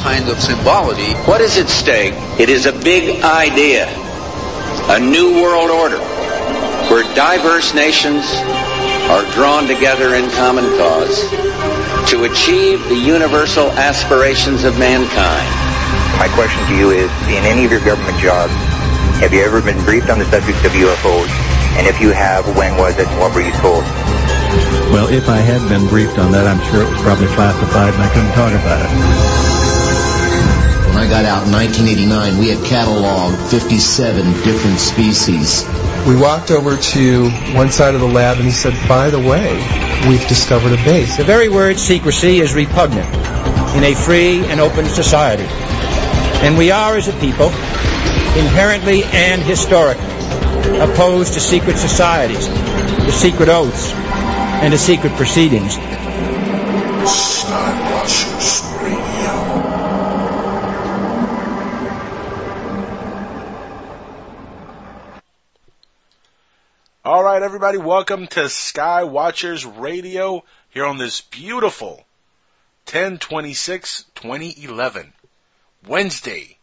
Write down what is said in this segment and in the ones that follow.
kind of symbology. What is at stake? It is a big idea, a new world order where diverse nations are drawn together in common cause to achieve the universal aspirations of mankind. My question to you is, in any of your government jobs, have you ever been briefed on the subject of UFOs? And if you have, when was it and what were you told? Well, if I had been briefed on that, I'm sure it was probably classified and I couldn't talk about it. When I got out in 1989, we had cataloged 57 different species. We walked over to one side of the lab and he said, by the way, we've discovered a base. The very word secrecy is repugnant in a free and open society. And we are, as a people, inherently and historically opposed to secret societies, to secret oaths, and to secret proceedings. All right, everybody, welcome to Sky Watchers Radio here on this beautiful 10/26/2011, Wednesday,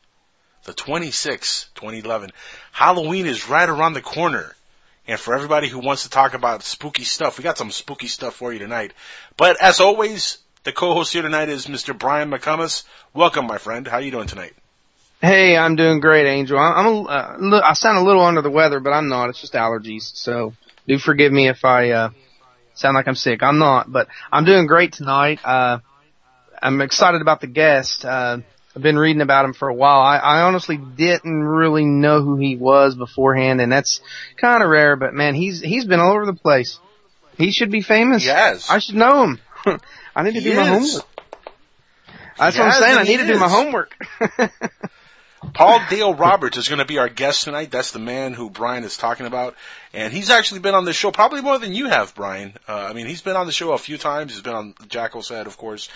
the 26th, 2011. Halloween is right around the corner. And for everybody who wants to talk about spooky stuff, we got some spooky stuff for you tonight. But as always, the co-host here tonight is Mr. Brian McComas. Welcome, my friend. How are you doing tonight? Hey, I'm doing great, Angel. I sound a little under the weather, but I'm not. It's just allergies. So do forgive me if I sound like I'm sick. I'm not, but I'm doing great tonight. I'm excited about the guest. I've been reading about him for a while. I honestly didn't really know who he was beforehand, and that's kind of rare, but man, he's been all over the place. He should be famous. Yes. I should know him. I need to do my homework. That's what I'm saying. I need to do my homework. Paul Dale Roberts is going to be our guest tonight. That's the man who Brian is talking about, and he's actually been on the show probably more than you have, Brian. I mean, he's been on the show a few times. He's been on Jackal's Head, of course.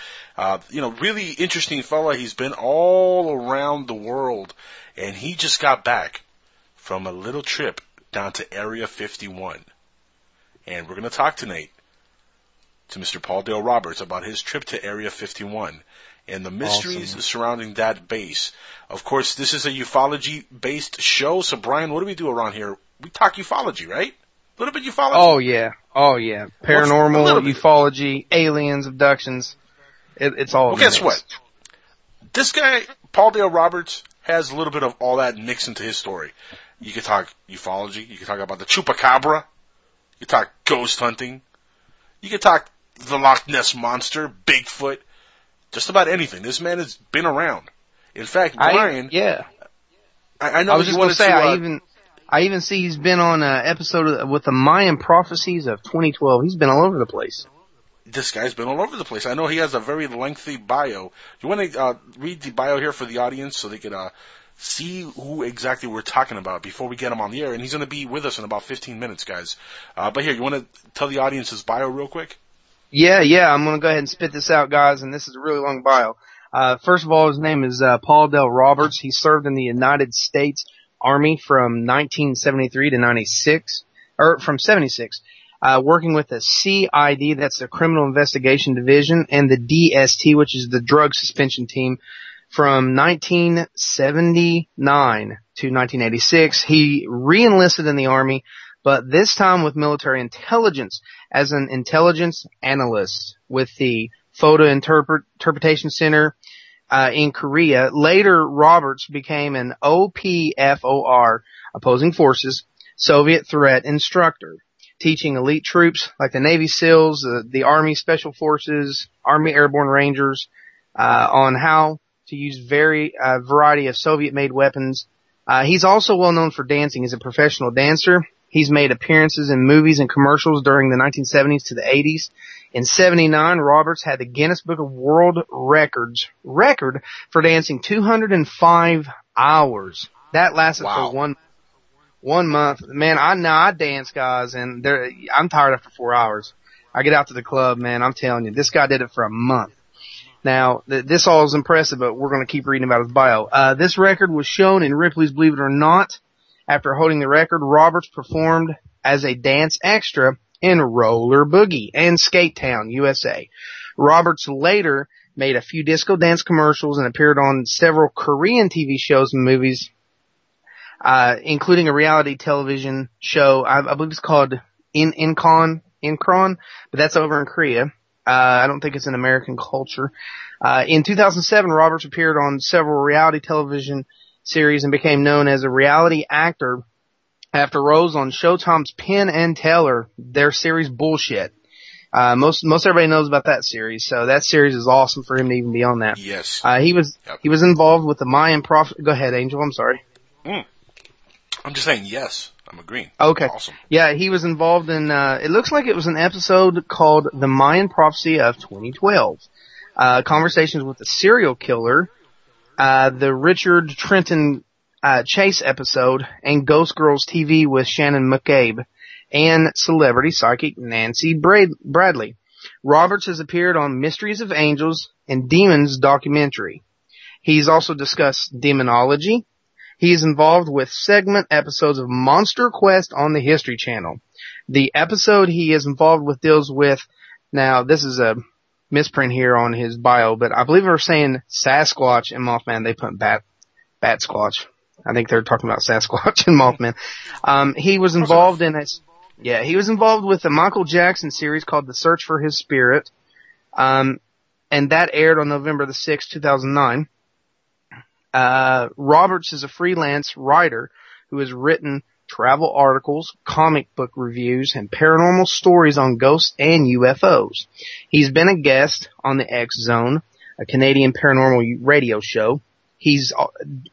Really interesting fella. He's been all around the world, and he just got back from a little trip down to Area 51, and we're going to talk tonight to Mr. Paul Dale Roberts about his trip to Area 51. And the mysteries surrounding that base. Of course, this is a ufology-based show, so Brian, what do we do around here? We talk ufology, right? A little bit ufology. Oh, yeah. Paranormal, ufology, aliens, abductions. It's all. Well, guess what? This guy, Paul Dale Roberts, has a little bit of all that mixed into his story. You could talk ufology. You could talk about the Chupacabra. You could talk ghost hunting. You could talk the Loch Ness Monster, Bigfoot. Just about anything. This man has been around. In fact, Brian. I know. I was just going to say. I even see he's been on an episode with the Mayan prophecies of 2012. He's been all over the place. This guy's been all over the place. I know he has a very lengthy bio. You want to read the bio here for the audience so they can see who exactly we're talking about before we get him on the air? And he's going to be with us in about 15 minutes, guys. But here, you want to tell the audience his bio real quick? Yeah, I'm going to go ahead and spit this out, guys, and this is a really long bio. First of all, his name is Paul Dale Roberts. He served in the United States Army from 1973 to 96, or from 76, working with the CID, that's the Criminal Investigation Division, and the DST, which is the Drug Suspension Team, from 1979 to 1986. He re-enlisted in the Army, but this time with military intelligence as an intelligence analyst with the Photo Interpretation Center in Korea. Later, Roberts became an OPFOR, Opposing Forces, Soviet Threat Instructor, teaching elite troops like the Navy SEALs, the Army Special Forces, Army Airborne Rangers on how to use variety of Soviet-made weapons. He's also well known for dancing. He's a professional dancer. He's made appearances in movies and commercials during the 1970s to the 80s. In 1979, Roberts had the Guinness Book of World Records record for dancing 205 hours. That lasted for one month. Man, I know I dance, guys, and I'm tired after 4 hours. I get out to the club, man. I'm telling you, this guy did it for a month. Now, this all is impressive, but we're going to keep reading about his bio. This record was shown in Ripley's Believe It or Not. After holding the record, Roberts performed as a dance extra in Roller Boogie and Skate Town, USA. Roberts later made a few disco dance commercials, and appeared on several Korean TV shows and movies, including a reality television show. I believe it's called Incron, but that's over in Korea. I don't think it's in American culture. In 2007, Roberts appeared on several reality television series and became known as a reality actor after roles on Showtime's Penn and Teller, their series Bullshit. Most everybody knows about that series, so that series is awesome for him to even be on that. Yes. He was involved with the Mayan prophet. Go ahead, Angel. I'm sorry. I'm just saying yes. I'm agreeing. Okay. Awesome. Yeah, he was involved in, it looks like it was an episode called The Mayan Prophecy of 2012. Conversations with the serial killer, the Richard Trenton, Chase episode, and Ghost Girls TV with Shannon McCabe, and celebrity psychic Nancy Bradley. Roberts has appeared on Mysteries of Angels and Demons documentary. He's also discussed demonology. He is involved with segment episodes of Monster Quest on the History Channel. The episode he is involved with deals with, now this is a misprint here on his bio, but I believe we're saying Sasquatch and Mothman. They put Bat Squatch. I think they're talking about Sasquatch and Mothman. He was involved in he was involved with the Michael Jackson series called The Search for His Spirit. And that aired on November the 6th, 2009. Roberts is a freelance writer who has written travel articles, comic book reviews, and paranormal stories on ghosts and UFOs. He's been a guest on the X Zone, a Canadian paranormal radio show. He's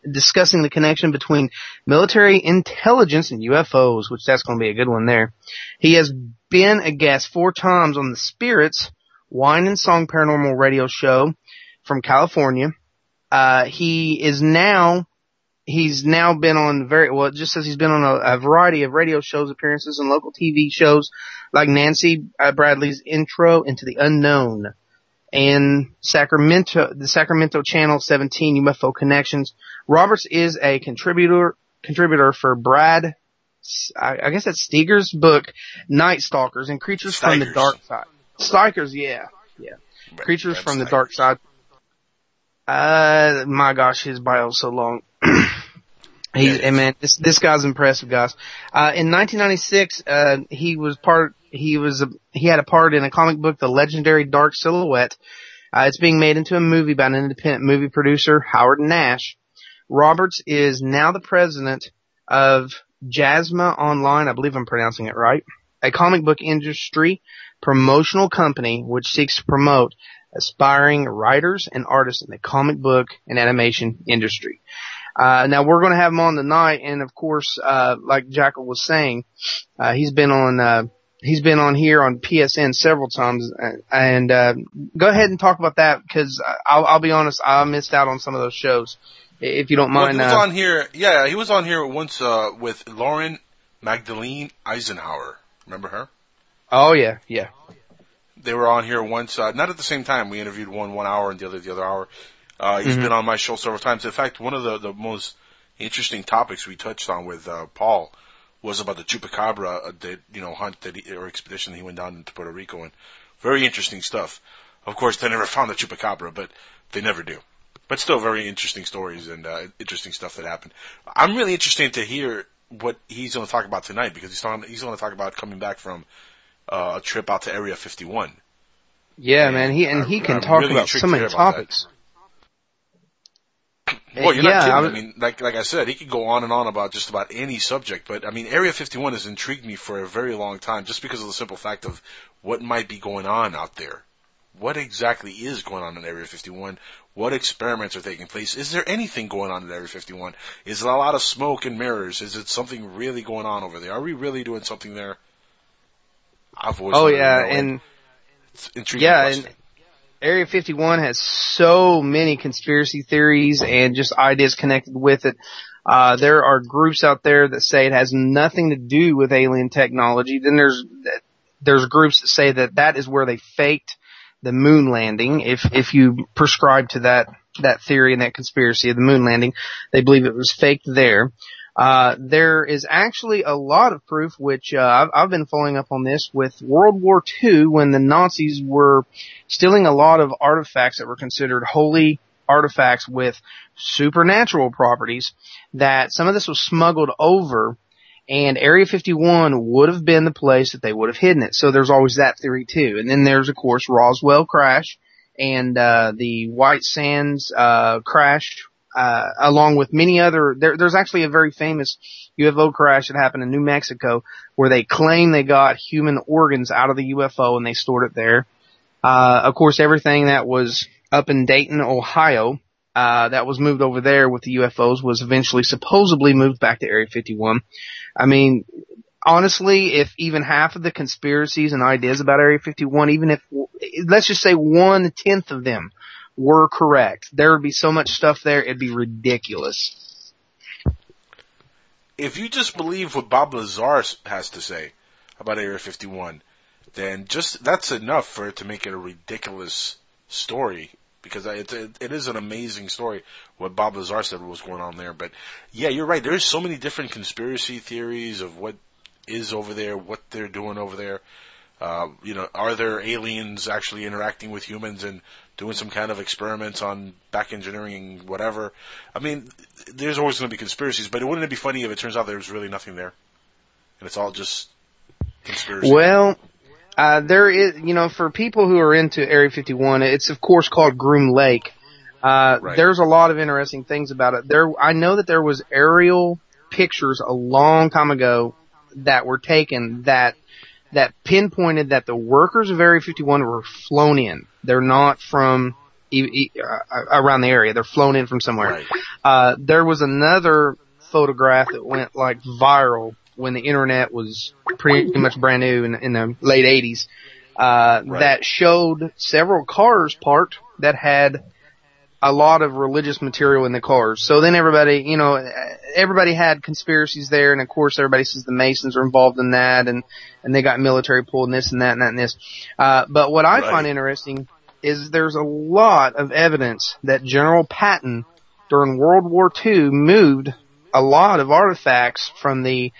discussing the connection between military intelligence and UFOs, which that's going to be a good one there. He has been a guest 4 times on the Spirits Wine and Song Paranormal Radio Show from California. He's now been on it just says he's been on a variety of radio shows, appearances, and local TV shows like Nancy Bradley's Intro into the Unknown, and the Sacramento Channel 17 UFO Connections. Roberts is a contributor for Brad, I guess that's Steger's book, Night Stalkers and Creatures from the Dark Side. Stikers, yeah. Creatures from the Dark Side. My gosh, his bio's so long. Man, this guy's impressive, guys. In 1996, he had a part in a comic book, The Legendary Dark Silhouette. It's being made into a movie by an independent movie producer, Howard Nash. Roberts is now the president of Jasma Online, I believe I'm pronouncing it right, a comic book industry promotional company which seeks to promote aspiring writers and artists in the comic book and animation industry. Now we're going to have him on tonight, and of course, like Jackal was saying, he's been on here on PSN several times, and go ahead and talk about that, because I'll be honest, I missed out on some of those shows. If you don't mind, he was on here. Yeah, he was on here once with Lauren Magdalene Eisenhower. Remember her? Oh yeah. They were on here once, not at the same time. We interviewed one hour and the other hour. He's been on my show several times. In fact, one of the most interesting topics we touched on with Paul was about the Chupacabra hunt or expedition that he went down into Puerto Rico, and very interesting stuff. Of course, they never found the Chupacabra, but they never do. But still very interesting stories and interesting stuff that happened. I'm really interested to hear what he's going to talk about tonight, because he's going to talk about coming back from a trip out to Area 51. Yeah, and man, he can talk really about so many topics. That. Well, you're not kidding. I mean, like I said, he could go on and on about just about any subject. But, I mean, Area 51 has intrigued me for a very long time, just because of the simple fact of what might be going on out there. What exactly is going on in Area 51? What experiments are taking place? Is there anything going on in Area 51? Is there a lot of smoke and mirrors? Is it something really going on over there? Are we really doing something there? I've always it's intriguing. Yeah, and Area 51 has so many conspiracy theories and just ideas connected with it. There are groups out there that say it has nothing to do with alien technology. Then there's groups that say that is where they faked the moon landing. If you prescribe to that theory and that conspiracy of the moon landing, they believe it was faked there. There is actually a lot of proof, which I've been following up on this, with World War II, when the Nazis were stealing a lot of artifacts that were considered holy artifacts with supernatural properties, that some of this was smuggled over, and Area 51 would have been the place that they would have hidden it. So there's always that theory, too. And then there's, of course, Roswell crash and the White Sands crash, along with many other, there's actually a very famous UFO crash that happened in New Mexico where they claim they got human organs out of the UFO and they stored it there. Of course, everything that was up in Dayton, Ohio, that was moved over there with the UFOs was eventually supposedly moved back to Area 51. I mean, honestly, if even half of the conspiracies and ideas about Area 51, even if, let's just say 1/10 of them were correct, there would be so much stuff there, it'd be ridiculous. If you just believe what Bob Lazar has to say about Area 51, then just that's enough for it to make it a ridiculous story, because it is an amazing story what Bob Lazar said was going on there. But yeah, you're right. There's so many different conspiracy theories of what is over there, what they're doing over there. You know, are there aliens actually interacting with humans and doing some kind of experiments on back engineering, whatever? I mean, there's always going to be conspiracies, but wouldn't it be funny if it turns out there's really nothing there and it's all just conspiracy? Well, there is, you know, for people who are into Area 51, it's of course called Groom Lake. Right. There's a lot of interesting things about it. I know that there was aerial pictures a long time ago that were taken that pinpointed that the workers of Area 51 were flown in. They're not from around the area. They're flown in from somewhere. Right. There was another photograph that went like viral when the internet was pretty much brand new in the late 80s, right, that showed several cars parked that had a lot of religious material in the cars. So then everybody had conspiracies there, and of course everybody says the Masons are involved in that, and they got military pull and this and that and that and this. But what I find interesting is there's a lot of evidence that General Patton during World War II moved a lot of artifacts from the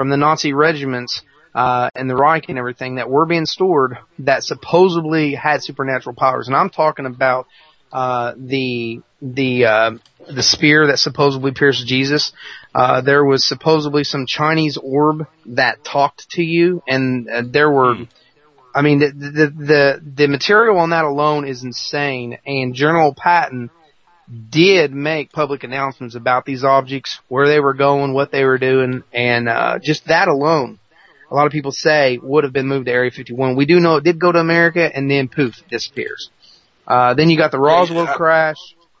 Nazi regiments and the Reich and everything that were being stored that supposedly had supernatural powers. And I'm talking about the spear that supposedly pierced Jesus. There was supposedly some Chinese orb that talked to you, and there were, I mean, the material on that alone is insane. And General Patton did make public announcements about these objects, where they were going, what they were doing, and just that alone, a lot of people say would have been moved to Area 51. We do know it did go to America, and then poof, it disappears. Then you got the Roswell crash.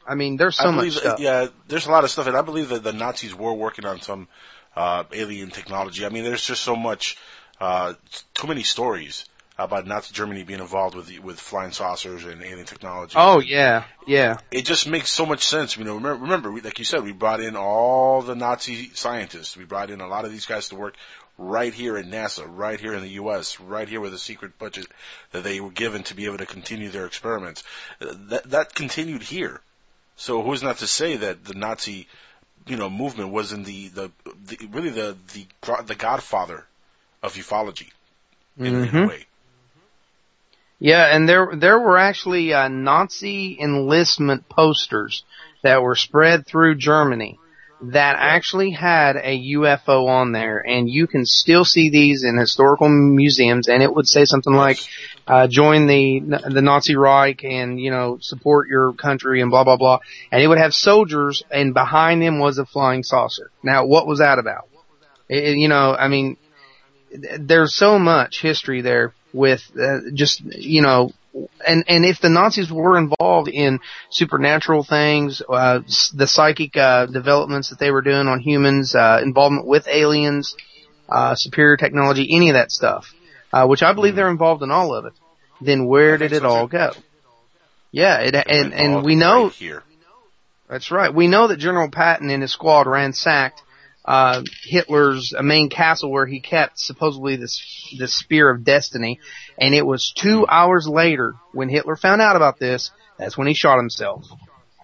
I mean, there's much stuff. Yeah, there's a lot of stuff, and I believe that the Nazis were working on some alien technology. I mean, there's just so much, too many stories about Nazi Germany being involved with flying saucers and alien technology. Oh, yeah, yeah. It just makes so much sense. You know, remember we, like you said, we brought in all the Nazi scientists. We brought in a lot of these guys to work right here at NASA, right here in the U.S., right here with a secret budget that they were given to be able to continue their experiments. That continued here. So who's not to say that the Nazi, movement wasn't the godfather of ufology in a way? Yeah, and there were actually Nazi enlistment posters that were spread through Germany that actually had a UFO on there, and you can still see these in historical museums, and it would say something like, join the Nazi Reich and, support your country and blah, blah, blah. And it would have soldiers, and behind them was a flying saucer. Now, what was that about? There's so much history there with and if the Nazis were involved in supernatural things, the psychic developments that they were doing on humans, involvement with aliens, superior technology, any of that stuff, which I believe they're involved in all of it, then where did it all go? Yeah, and we know here. That's right. We know that General Patton and his squad ransacked Hitler's main castle, where he kept supposedly this spear of destiny, and it was 2 hours later when Hitler found out about this, that's when he shot himself.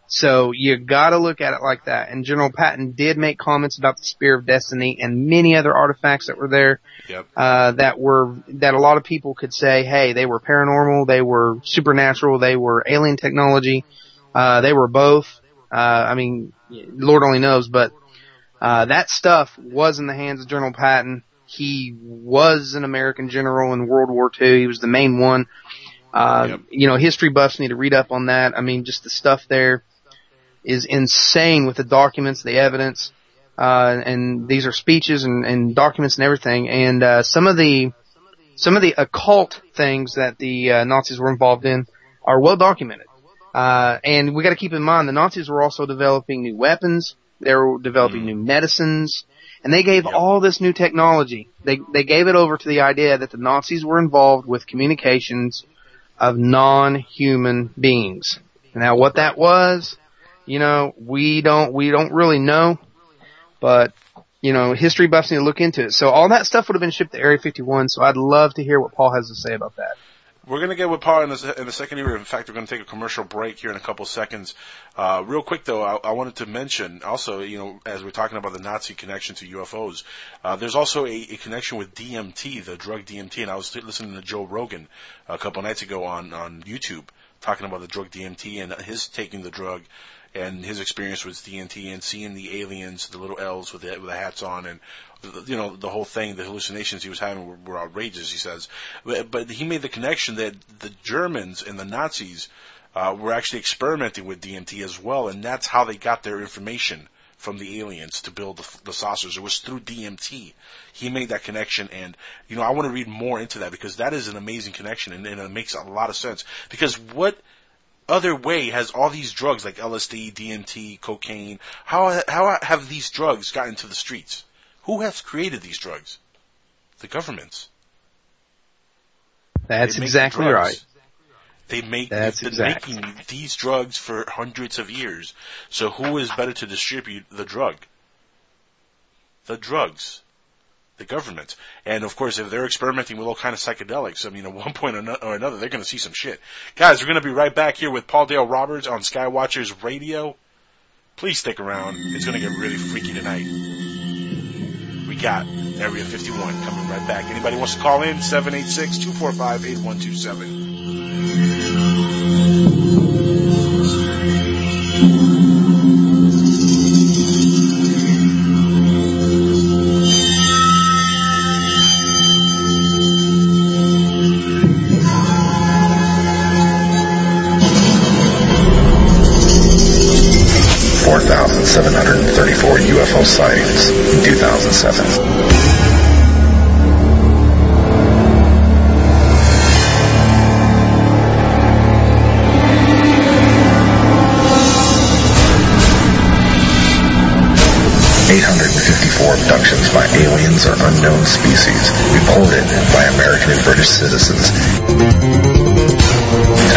So you gotta look at it like that. And General Patton did make comments about the Spear of Destiny and many other artifacts that were there, yep, that a lot of people could say, hey, they were paranormal, they were supernatural, they were alien technology, they were both. I mean, Lord only knows, but that stuff was in the hands of General Patton. He was an American general in World War II. He was the main one. Yep. You know, history buffs need to read up on that. I mean, just the stuff there is insane with the documents, the evidence, and these are speeches and documents and everything. And some of the occult things that the Nazis were involved in are well documented. And we got to keep in mind the Nazis were also developing new weapons. They were developing new medicines, and they gave all this new technology. They gave it over to the idea that the Nazis were involved with communications of non-human beings. Now, what that was, you know, we don't really know, but you know, history buffs need to look into it. So all that stuff would have been shipped to Area 51. So I'd love to hear what Paul has to say about that. We're going to get with Paul in the second year. In fact, we're going to take a commercial break here in a couple seconds. Real quick, though, I wanted to mention also, you know, as we're talking about the Nazi connection to UFOs, there's also a connection with DMT, the drug DMT. And I was listening to Joe Rogan a couple nights ago on YouTube talking about the drug DMT and his taking the drug and his experience with DMT and seeing the aliens, the little L's with the hats on, and you know, the whole thing, the hallucinations he was having were outrageous, he says. But he made the connection that the Germans and the Nazis were actually experimenting with DMT as well, and that's how they got their information from the aliens to build the saucers. It was through DMT. He made that connection, and you know, I want to read more into that because that is an amazing connection, and it makes a lot of sense. Because what other way has all these drugs like LSD, DMT, cocaine, how have these drugs gotten to the streets? Who has created these drugs? The governments. That's exactly right. They make making these drugs for hundreds of years. So who is better to distribute the drug? The drugs. The government. And of course, if they're experimenting with all kind of psychedelics, I mean, at one point or another, they're going to see some shit. Guys, we're going to be right back here with Paul Dale Roberts on Skywatchers Radio. Please stick around. It's going to get really freaky tonight. We got Area 51 coming right back. Anybody wants to call in? 786-245-8127. Sightings in 2007. Abductions by aliens or unknown species reported by American and British citizens, and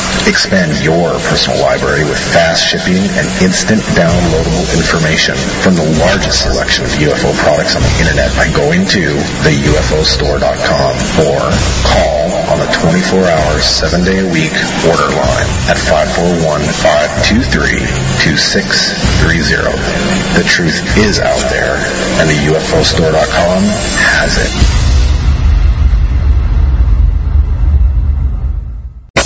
Expand your personal library with fast shipping and instant downloadable information from the largest selection of UFO products on the internet by going to the UFOstore.com or call on the 24-hour, 7-day-a-week order line at 541-523-2630. The truth is out there, and the UFOstore.com has it.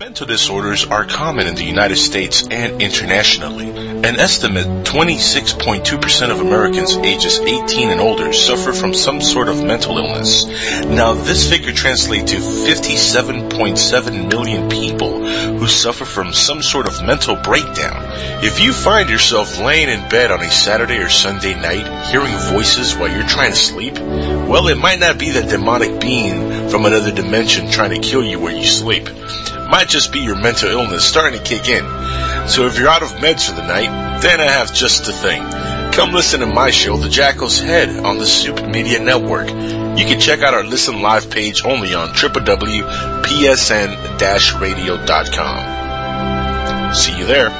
Mental disorders are common in the United States and internationally. An estimate 26.2% of Americans ages 18 and older suffer from some sort of mental illness. Now, this figure translates to 57.7 million people who suffer from some sort of mental breakdown. If you find yourself laying in bed on a Saturday or Sunday night, hearing voices while you're trying to sleep, well, it might not be the demonic being from another dimension trying to kill you where you sleep. Might just be your mental illness starting to kick in. So if you're out of meds for the night, then I have just the thing. Come listen to my show, The Jackal's Head, on the Soup Media Network. You can check out our Listen Live page only on www.psn-radio.com. See you there.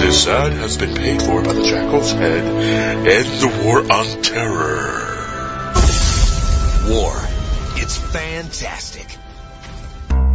This ad has been paid for by The Jackal's Head and the War on Terror. War. It's fantastic.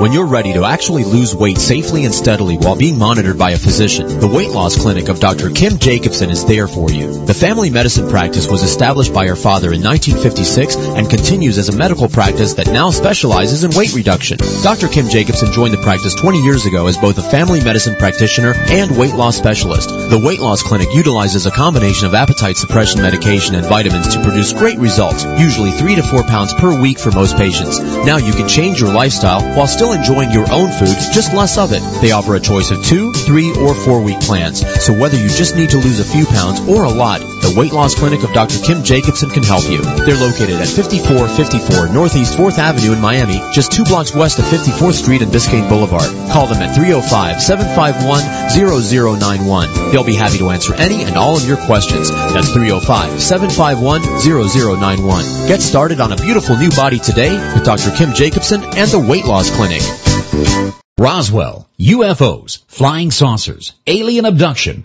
When you're ready to actually lose weight safely and steadily while being monitored by a physician, the Weight Loss Clinic of Dr. Kim Jacobson is there for you. The family medicine practice was established by her father in 1956 and continues as a medical practice that now specializes in weight reduction. Dr. Kim Jacobson joined the practice 20 years ago as both a family medicine practitioner and weight loss specialist. The Weight Loss Clinic utilizes a combination of appetite suppression medication and vitamins to produce great results, usually 3 to 4 pounds per week for most patients. Now you can change your lifestyle while still enjoying your own food, just less of it. They offer a choice of 2, 3, or 4 week plans. So whether you just need to lose a few pounds or a lot, the Weight Loss Clinic of Dr. Kim Jacobson can help you. They're located at 5454 Northeast 4th Avenue in Miami, just 2 blocks west of 54th Street and Biscayne Boulevard. Call them at 305-751-0091. They'll be happy to answer any and all of your questions. That's 305-751-0091. Get started on a beautiful new body today with Dr. Kim Jacobson and the Weight Loss Clinic. Roswell, UFOs, flying saucers, alien abduction.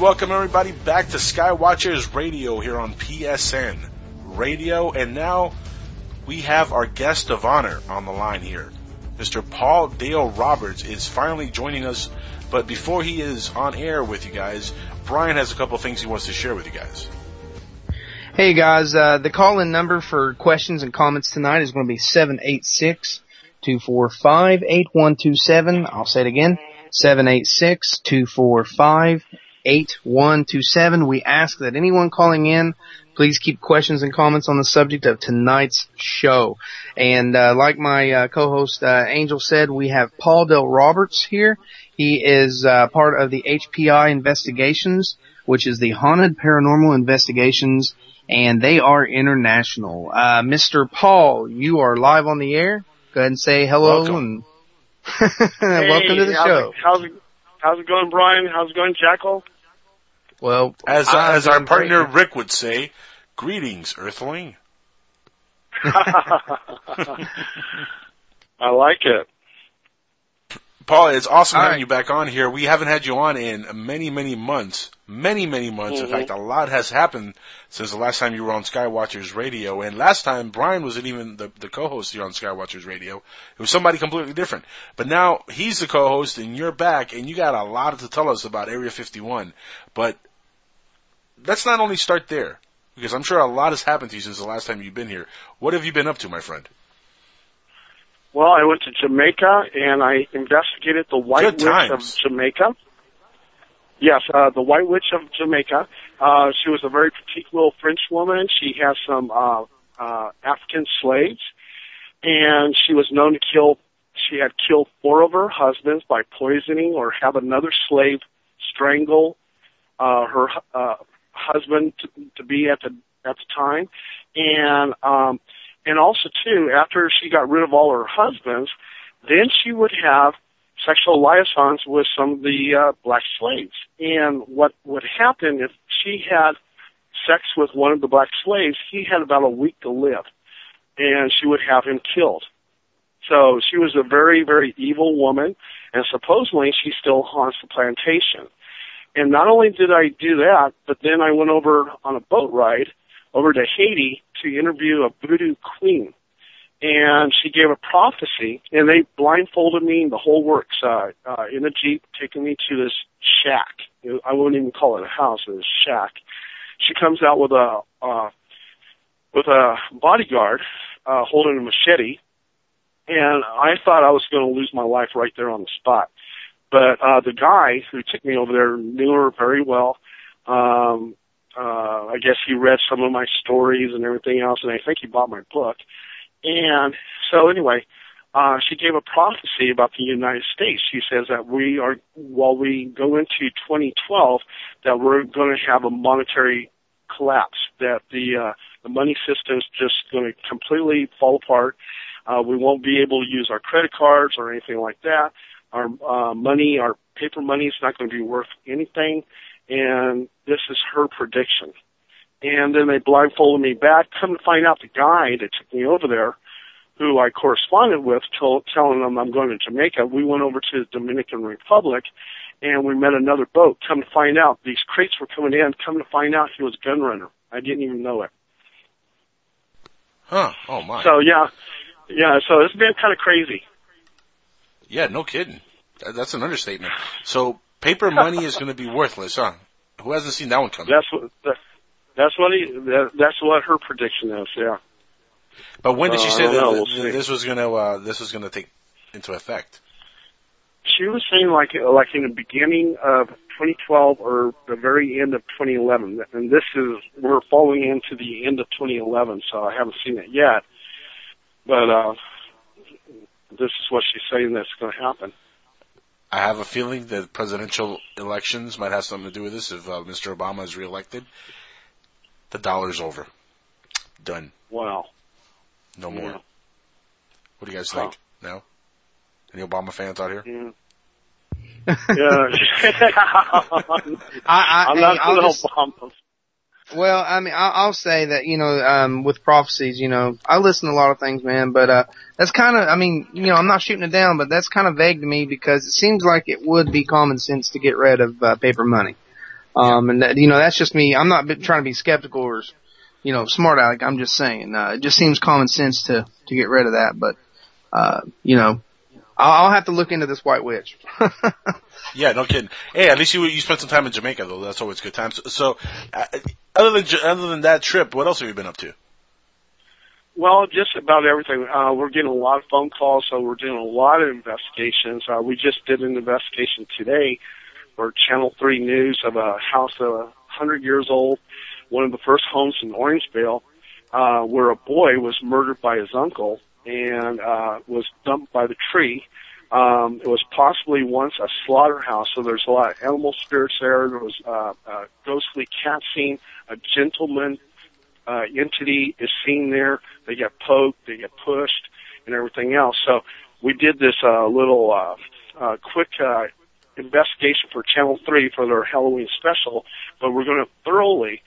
Welcome everybody back to Skywatchers Radio here on PSN Radio, and now we have our guest of honor on the line here. Mr. Paul Dale Roberts is finally joining us, but before he is on air with you guys, Brian has a couple of things he wants to share with you guys. Hey guys, the call-in number for questions and comments tonight is going to be 786-245-8127. I'll say it again, 786-245-8127. We ask that anyone calling in, please keep questions and comments on the subject of tonight's show. And like my co-host Angel said, we have Paul Dale Roberts here. He is part of the HPI investigations which is the Haunted Paranormal Investigations, and they are international. Mr. Paul, you are live on the air. Go ahead and say hello. Welcome. And hey, welcome to the show. How's it going, Brian? How's it going, Jackal? Well, as our partner Rick would say, greetings, Earthling. I like it. Paul, it's awesome having you back on here. We haven't had you on in many, many months. Many, many months. Mm-hmm. In fact, a lot has happened since the last time you were on Skywatchers Radio. And last time, Brian wasn't even the co-host here on Skywatchers Radio. It was somebody completely different. But now, he's the co-host, and you're back, and you got a lot to tell us about Area 51. But let's not only start there, because I'm sure a lot has happened to you since the last time you've been here. What have you been up to, my friend? Well, I went to Jamaica, and I investigated the White Witch of Jamaica. Yes, the White Witch of Jamaica. She was a very petite little French woman. She has some African slaves, and she was known to kill. She had killed four of her husbands by poisoning or have another slave strangle her husband to be at the time, And also, too, after she got rid of all her husbands, then she would have sexual liaisons with some of the black slaves. And what would happen if she had sex with one of the black slaves, he had about a week to live, and she would have him killed. So she was a very, very evil woman, and supposedly she still haunts the plantation. And not only did I do that, but then I went over on a boat ride over to Haiti to interview a voodoo queen. And she gave a prophecy, and they blindfolded me and the whole works in a Jeep, taking me to this shack. I wouldn't even call it a house, it was a shack. She comes out with a bodyguard holding a machete, and I thought I was going to lose my life right there on the spot. But the guy who took me over there knew her very well. I guess he read some of my stories and everything else, and I think he bought my book. And so anyway, she gave a prophecy about the United States. She says that we are, while we go into 2012, that we're going to have a monetary collapse, that the money system's just going to completely fall apart. We won't be able to use our credit cards or anything like that. Our money, our paper money is not going to be worth anything. And this is her prediction. And then they blindfolded me back. Come to find out, the guy that took me over there, who I corresponded with, telling him I'm going to Jamaica, we went over to the Dominican Republic, and we met another boat. Come to find out, these crates were coming in. Come to find out, he was a gun runner. I didn't even know it. Huh. Oh, my. So, yeah, so it's been kind of crazy. Yeah, no kidding. That's an understatement. So... paper money is going to be worthless, huh? Who hasn't seen that one coming? That's what her prediction is. Yeah. But when did she say this was going to take into effect? She was saying like in the beginning of 2012 or the very end of 2011, and we're falling into the end of 2011, so I haven't seen it yet. But this is what she's saying that's going to happen. I have a feeling that presidential elections might have something to do with this. If Mr. Obama is reelected, the dollar's over. Done. Wow. No more. Yeah. What do you guys think? No? Any Obama fans out here? Yeah. I'm not a little Obama. Well, I mean, I'll say that, you know, with prophecies, you know, I listen to a lot of things, man, but that's kind of, I mean, you know, I'm not shooting it down, but that's kind of vague to me because it seems like it would be common sense to get rid of paper money. And, that, you know, that's just me. I'm not trying to be skeptical or, you know, smart aleck. I'm just saying it just seems common sense to get rid of that. But, you know, I'll have to look into this White Witch. Yeah, no kidding. Hey, at least you spent some time in Jamaica, though. That's always a good time. So other than that trip, what else have you been up to? Well, just about everything. We're getting a lot of phone calls, so we're doing a lot of investigations. We just did an investigation today for Channel 3 News of a house that 100 years old, one of the first homes in Orangevale, where a boy was murdered by his uncle and was dumped by the tree. It was possibly once a slaughterhouse, so there's a lot of animal spirits there. There was a ghostly cat scene. A gentleman entity is seen there. They get poked, they get pushed, and everything else. So we did this little quick investigation for Channel 3 for their Halloween special, but we're going to thoroughly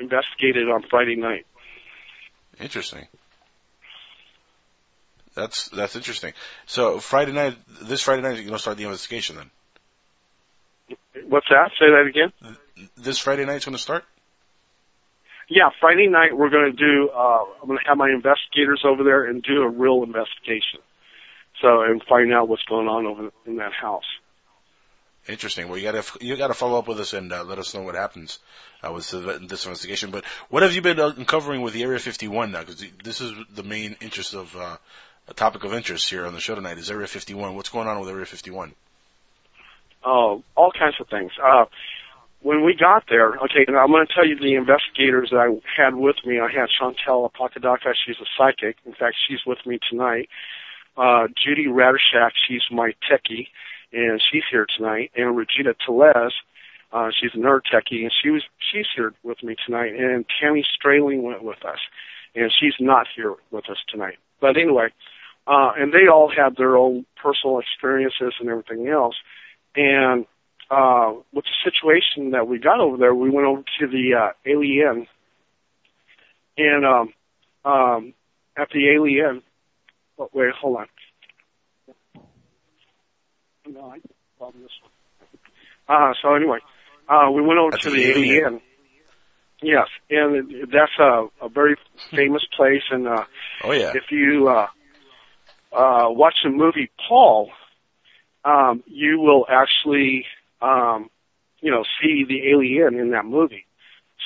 investigate it on Friday night. Interesting. That's interesting. So Friday night, this Friday night, you're going to start the investigation then? What's that? Say that again? This Friday night's going to start? Yeah, Friday night we're going to do, I'm going to have my investigators over there and do a real investigation. So, and find out what's going on over in that house. Interesting. Well, you got to follow up with us and let us know what happens with this investigation. But what have you been uncovering with the Area 51 now? Because this is the main interest of a topic of interest here on the show tonight is Area 51. What's going on with Area 51? Oh, all kinds of things. When we got there, okay, and I'm going to tell you the investigators that I had with me. I had Chantel Apocadaca. She's a psychic. In fact, she's with me tonight. Judy Rattershack, she's my techie, and she's here tonight. And Regina Tellez, she's a nerd techie, and she's here with me tonight. And Tammy Straling went with us, and she's not here with us tonight. But anyway, and they all had their own personal experiences and everything else. And with the situation that we got over there, we went over to the alien, and at the alien. Oh, wait, hold on. No, I love this one. So anyway, we went over that's to the alien. Yes, and that's a very famous place. And oh yeah, if you watch the movie Paul, you will actually see the alien in that movie.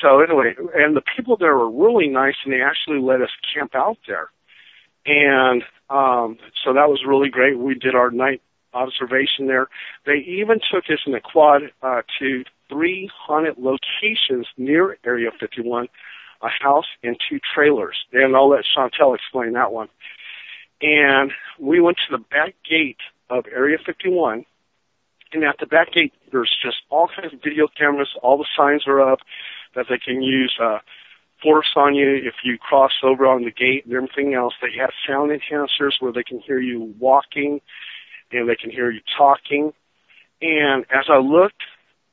So anyway, and the people there were really nice, and they actually let us camp out there. And so that was really great. We did our night observation there. They even took us in a quad to 3 haunted locations near Area 51, a house and 2 trailers. And I'll let Chantel explain that one. And we went to the back gate of Area 51. And at the back gate, there's just all kinds of video cameras. All the signs are up that they can use force on you if you cross over on the gate and everything else. They have sound enhancers where they can hear you walking and they can hear you talking. And as I looked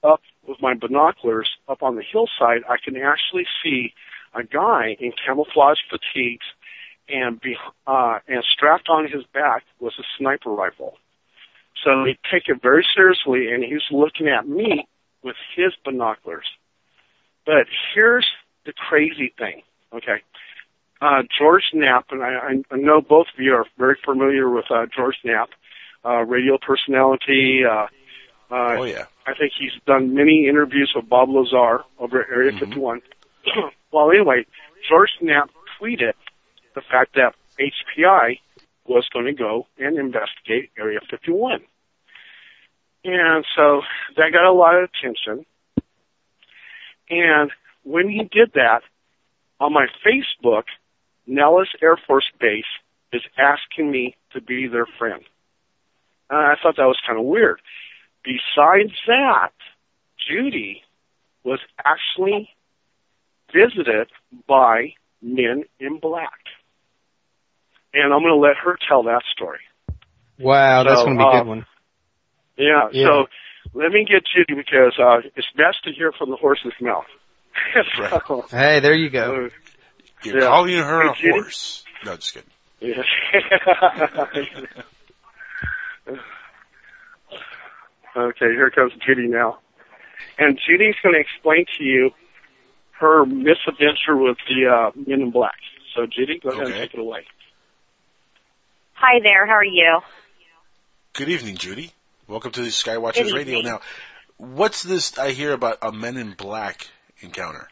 up with my binoculars up on the hillside, I can actually see a guy in camouflage fatigues and strapped on his back was a sniper rifle. So he took it very seriously, and he was looking at me with his binoculars. But here's the crazy thing, okay? George Knapp, and I know both of you are very familiar with George Knapp, radio personality. Oh, yeah. I think he's done many interviews with Bob Lazar over at Area 51. Well, anyway, George Knapp tweeted the fact that HPI was going to go and investigate Area 51. And so that got a lot of attention. And when he did that, on my Facebook, Nellis Air Force Base is asking me to be their friend. And I thought that was kind of weird. Besides that, Judy was actually visited by men in black. And I'm going to let her tell that story. Wow, that's going to be a good one. Yeah, so let me get Judy because it's best to hear from the horse's mouth. Right. Hey, there you go. You're calling her a horse. No, just kidding. Yeah. Okay, here comes Judy now. And Judy's going to explain to you her misadventure with the men in black. So, Judy, go ahead and take it away. Hi there, how are you? Good evening, Judy. Welcome to the Skywatchers Radio. Now, what's this I hear about a men in black encounter?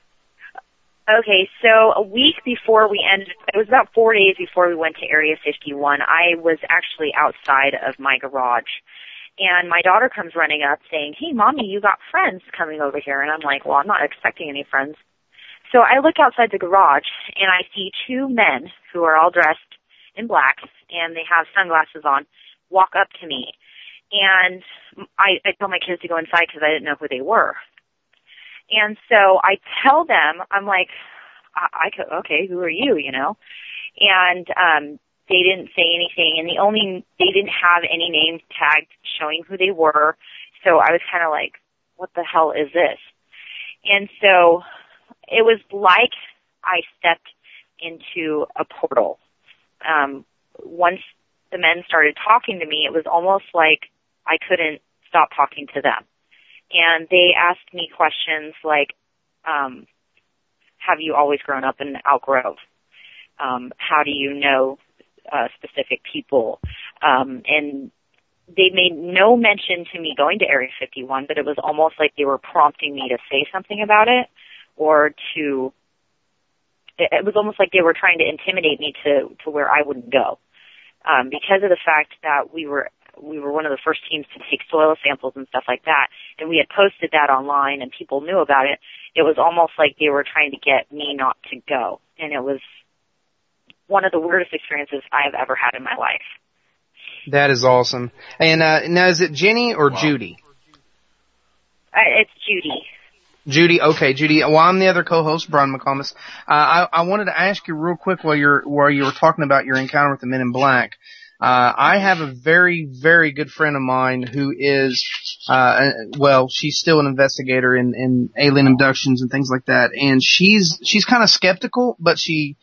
Okay, so a week before we ended, it was about 4 days before we went to Area 51, I was actually outside of my garage. And my daughter comes running up saying, "Hey, Mommy, you got friends coming over here." And I'm like, well, I'm not expecting any friends. So I look outside the garage, and I see 2 men who are all dressed in black, and they have sunglasses on, walk up to me. And I told my kids to go inside because I didn't know who they were. And so I tell them, I'm like, okay, who are you, you know? And they didn't say anything. And they didn't have any name tagged showing who they were. So I was kind of like, what the hell is this? And so it was like I stepped into a portal. Once the men started talking to me, it was almost like I couldn't stop talking to them. And they asked me questions like, have you always grown up in Elk Grove? How do you know specific people? And they made no mention to me going to Area 51, but it was almost like they were prompting me to say something about it, or to, it was almost like they were trying to intimidate me to where I wouldn't go. Because of the fact that we were one of the first teams to take soil samples and stuff like that, and we had posted that online and people knew about it, it was almost like they were trying to get me not to go. And it was one of the weirdest experiences I've ever had in my life. That is awesome. And now, is it Jenny or Judy? It's Judy. Judy, okay, Judy. Well, I'm the other co-host, Brian McComas. I wanted to ask you real quick while you were talking about your encounter with the Men in Black. I have a very, very good friend of mine who is, well, she's still an investigator in alien abductions and things like that. And she's kind of skeptical, but she's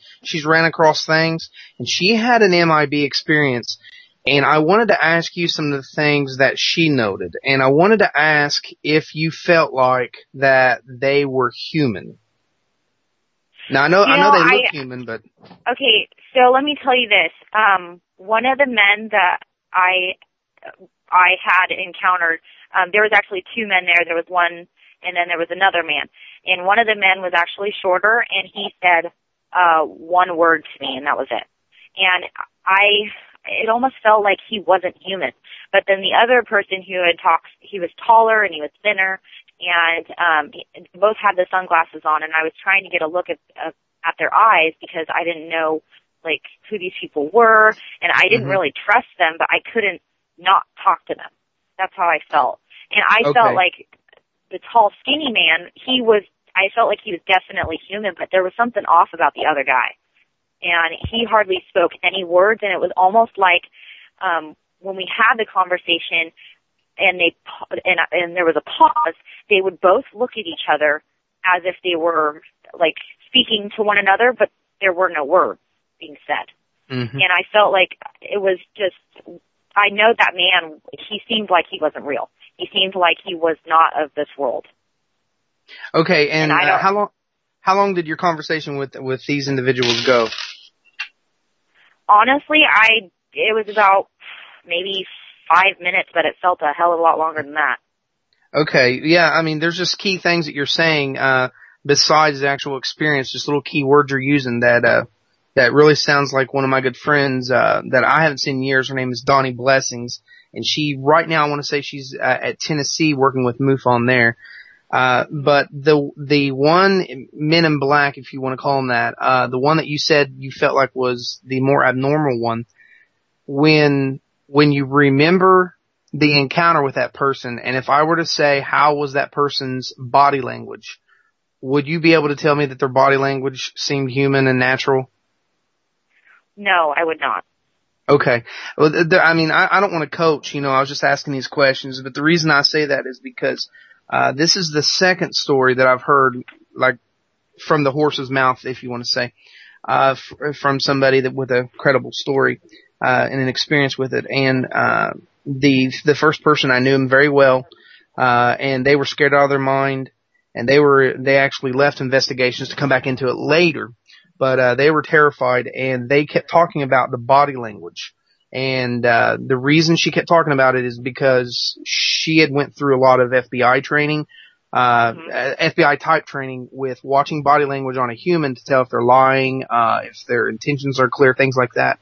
ran across things, and she had an MIB experience. And I wanted to ask you some of the things that she noted. And I wanted to ask if you felt like that they were human. Now, I know they look human, but... Okay, so let me tell you this. One of the men that I had encountered, there was actually two men there. There was one, and then there was another man. And one of the men was actually shorter, and he said one word to me, and that was it. And it almost felt like he wasn't human. But then the other person who had talked, he was taller and he was thinner, and both had the sunglasses on, and I was trying to get a look at their eyes because I didn't know, like, who these people were, and I didn't really trust them, but I couldn't not talk to them. That's how I felt. And I felt like the tall, skinny man, I felt like he was definitely human, but there was something off about the other guy. And he hardly spoke any words, and it was almost like when we had the conversation and there was a pause, they would both look at each other as if they were, like, speaking to one another, but there were no words being said. Mm-hmm. And I felt like it was just, I know that man, he seemed like he wasn't real. He seemed like he was not of this world. Okay, and how long did your conversation with these individuals go? Honestly, it was about maybe 5 minutes, but it felt a hell of a lot longer than that. Okay, yeah, I mean, there's just key things that you're saying besides the actual experience, just little key words you're using that really sounds like one of my good friends that I haven't seen in years. Her name is Donnie Blessings, and she, right now, I want to say she's at Tennessee working with MUFON there. But the one Men in Black, if you want to call him that, the one that you said you felt like was the more abnormal one, when you remember the encounter with that person, and if I were to say, how was that person's body language, would you be able to tell me that their body language seemed human and natural? No, I would not. Okay. Well, I mean, I don't want to coach, you know, I was just asking these questions, but the reason I say that is because this is the second story that I've heard, like, from the horse's mouth, if you want to say, from somebody that with a credible story, and an experience with it. And, the first person, I knew him very well, and they were scared out of their mind, and they actually left investigations to come back into it later, but, they were terrified, and they kept talking about the body language. And the reason she kept talking about it is because she had went through a lot of FBI training, FBI type training, with watching body language on a human to tell if they're lying, if their intentions are clear, things like that.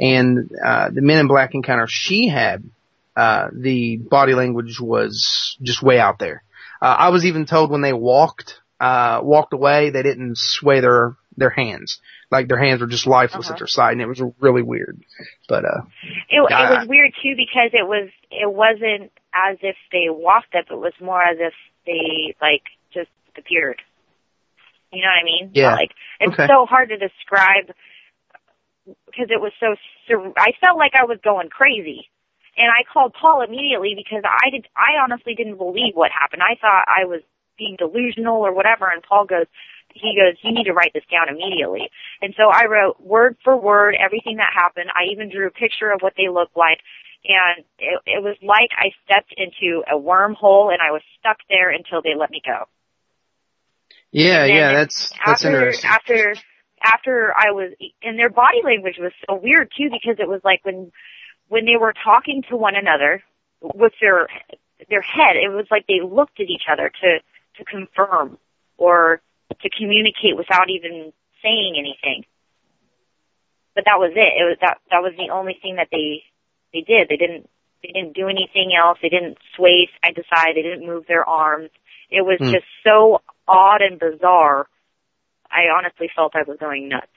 And the Men in Black encounter she had, the body language was just way out there. I was even told when they walked away, they didn't sway their their hands. Like their hands were just lifeless at their side, and it was really weird. But it was weird too, because it wasn't as if they walked up. It was more as if they like just appeared. You know what I mean? Yeah. Like it's so hard to describe because it was so. I felt like I was going crazy. And I called Paul immediately because I honestly didn't believe what happened. I thought I was being delusional or whatever. And Paul goes, you need to write this down immediately. And so I wrote word for word everything that happened. I even drew a picture of what they looked like. And it was like I stepped into a wormhole and I was stuck there until they let me go. Yeah, that's interesting. After I was, and their body language was so weird too, because it was like when they were talking to one another with their head, it was like they looked at each other to confirm or to communicate without even saying anything. But that was it. It was that was the only thing that they did. They didn't do anything else. They didn't sway side to side. They didn't move their arms. It was just so odd and bizarre. I honestly felt I was going nuts.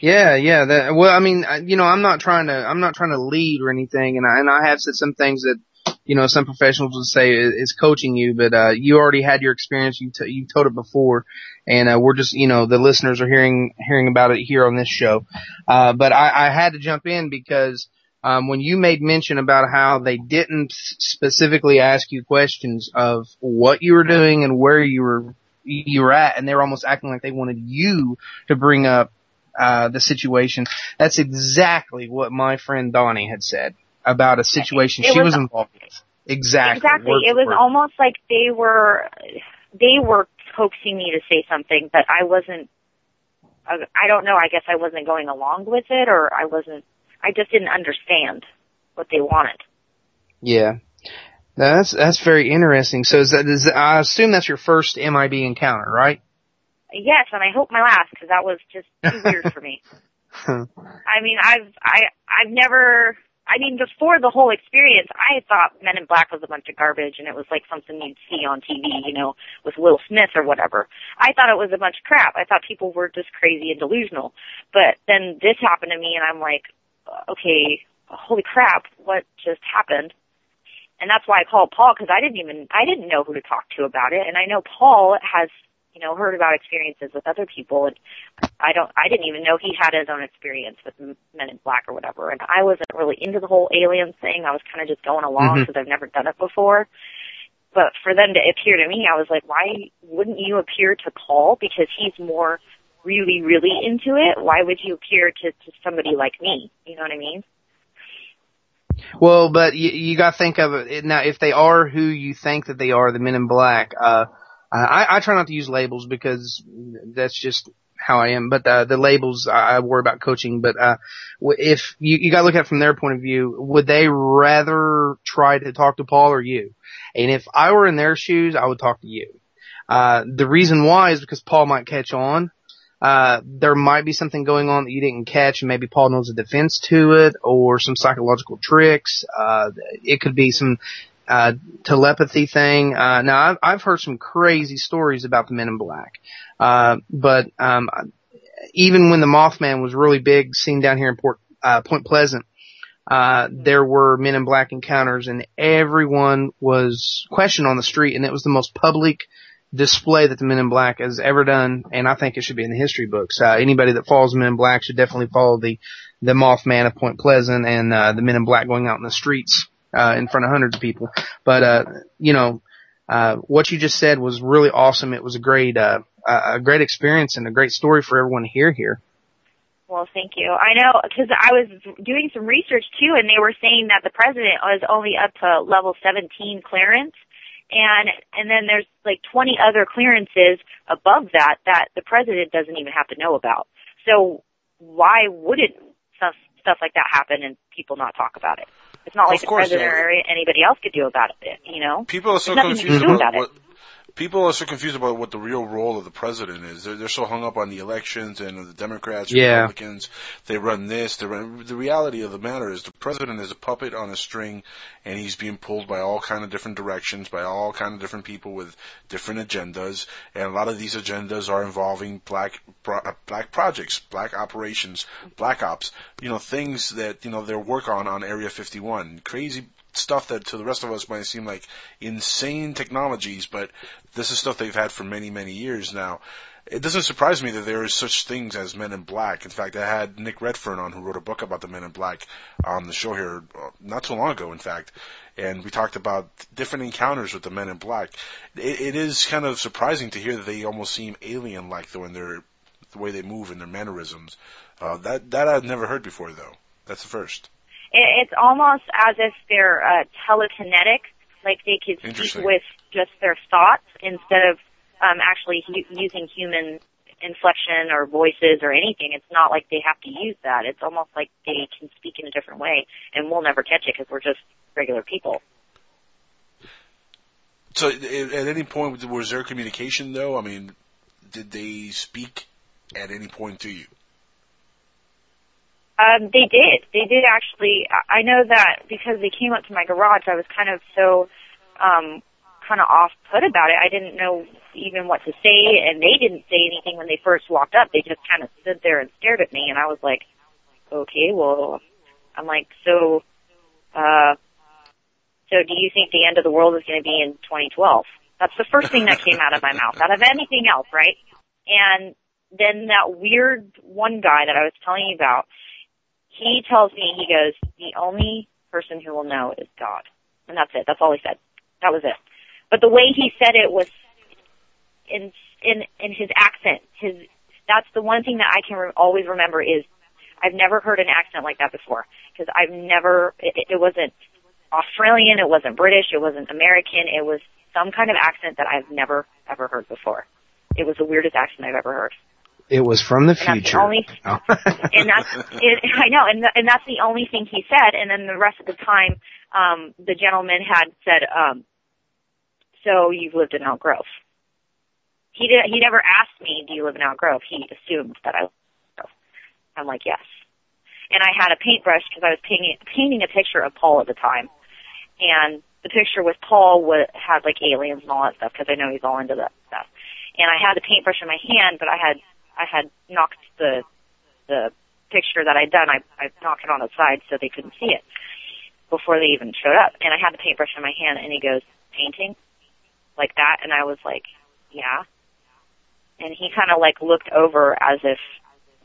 Yeah. I'm not trying to lead or anything, and I have said some things that, you know, some professionals would say is coaching you, but you already had your experience, you told it before, and we're just, you know, the listeners are hearing about it here on this show. But I had to jump in because when you made mention about how they didn't specifically ask you questions of what you were doing and where you were at, and they were almost acting like they wanted you to bring up the situation. That's exactly what my friend Donnie had said about a situation she was involved in. Exactly. It was almost like they were coaxing me to say something, but I wasn't. I don't know. I guess I wasn't going along with it, or I wasn't. I just didn't understand what they wanted. Yeah, that's very interesting. So I assume that's your first MIB encounter, right? Yes, and I hope my last, because that was just too weird for me. I mean, I've never, before the whole experience, I thought Men in Black was a bunch of garbage, and it was like something you'd see on TV, you know, with Will Smith or whatever. I thought it was a bunch of crap. I thought people were just crazy and delusional. But then this happened to me, and I'm like, okay, holy crap, what just happened? And that's why I called Paul, because I didn't know who to talk to about it, and I know Paul has, you know, heard about experiences with other people, and I didn't even know he had his own experience with Men in Black or whatever. And I wasn't really into the whole alien thing. I was kind of just going along because I've never done it before. But for them to appear to me, I was like, why wouldn't you appear to Paul? Because he's more really, really into it. Why would you appear to somebody like me? You know what I mean? Well, but you got to think of it. Now, if they are who you think that they are, the Men in Black, I try not to use labels because that's just how I am. But the labels, I worry about coaching. But if you got to look at it from their point of view, would they rather try to talk to Paul or you? And if I were in their shoes, I would talk to you. The reason why is because Paul might catch on. There might be something going on that you didn't catch, and maybe Paul knows a defense to it or some psychological tricks. It could be some telepathy thing. Now I've heard some crazy stories about the Men in Black. But even when the Mothman was really big seen down here in Point Pleasant, there were Men in Black encounters, and everyone was questioned on the street, and it was the most public display that the Men in Black has ever done, and I think it should be in the history books. Anybody that follows Men in Black should definitely follow the Mothman of Point Pleasant and the Men in Black going out in the streets in front of hundreds of people. But what you just said was really awesome. It was a great experience and a great story for everyone to hear here. Well, thank you. I know, because I was doing some research too, and they were saying that the president was only up to level 17 clearance, and then there's like 20 other clearances above that the president doesn't even have to know about. So why wouldn't stuff like that happen and people not talk about it? It's not like the president or anybody else could do about it, you know? People are so confused about what people are so confused about what the real role of the president is. They're so hung up on the elections and the Democrats, Republicans. They run this. The reality of the matter is the president is a puppet on a string, and he's being pulled by all kind of different directions, by all kind of different people with different agendas. And a lot of these agendas are involving black projects, black operations, black ops. You know, things that their work on Area 51, crazy stuff that to the rest of us might seem like insane technologies, but this is stuff they've had for many, many years now. It doesn't surprise me that there is such things as Men in Black. In fact, I had Nick Redfern on, who wrote a book about the Men in Black on the show here not too long ago, in fact, and we talked about different encounters with the Men in Black. It is kind of surprising to hear that they almost seem alien-like though in the way they move and their mannerisms. That I've never heard before, though. That's the first. It's almost as if they're telekinetic, like they could speak with just their thoughts instead of actually using human inflection or voices or anything. It's not like they have to use that. It's almost like they can speak in a different way, and we'll never catch it because we're just regular people. So at any point, was there communication, though? I mean, did they speak at any point to you? They did. They did actually. I know that because they came up to my garage, I was kind of so kind of off-put about it. I didn't know even what to say, and they didn't say anything when they first walked up. They just kind of stood there and stared at me, and I was like, okay, well, I'm like, so do you think the end of the world is going to be in 2012? That's the first thing that came out of my mouth, out of anything else, right? And then that weird one guy that I was telling you about, he tells me, he goes, the only person who will know is God. And that's it. That's all he said. That was it. But the way he said it was in his accent. That's the one thing that I can always remember is I've never heard an accent like that before. Because I've never, it wasn't Australian, it wasn't British, it wasn't American. It was some kind of accent that I've never, ever heard before. It was the weirdest accent I've ever heard. It was from the future. And that's the only thing he said. And then the rest of the time, the gentleman had said, so you've lived in Elk Grove. He never asked me, do you live in Elk Grove? He assumed that I lived in Elk Grove. I'm like, yes. And I had a paintbrush because I was painting a picture of Paul at the time. And the picture with Paul had like aliens and all that stuff because I know he's all into that stuff. And I had the paintbrush in my hand, but I had knocked the picture that I'd done. I knocked it on its side so they couldn't see it before they even showed up. And I had the paintbrush in my hand, and he goes, painting? Like that? And I was like, yeah. And he kind of, like, looked over as if,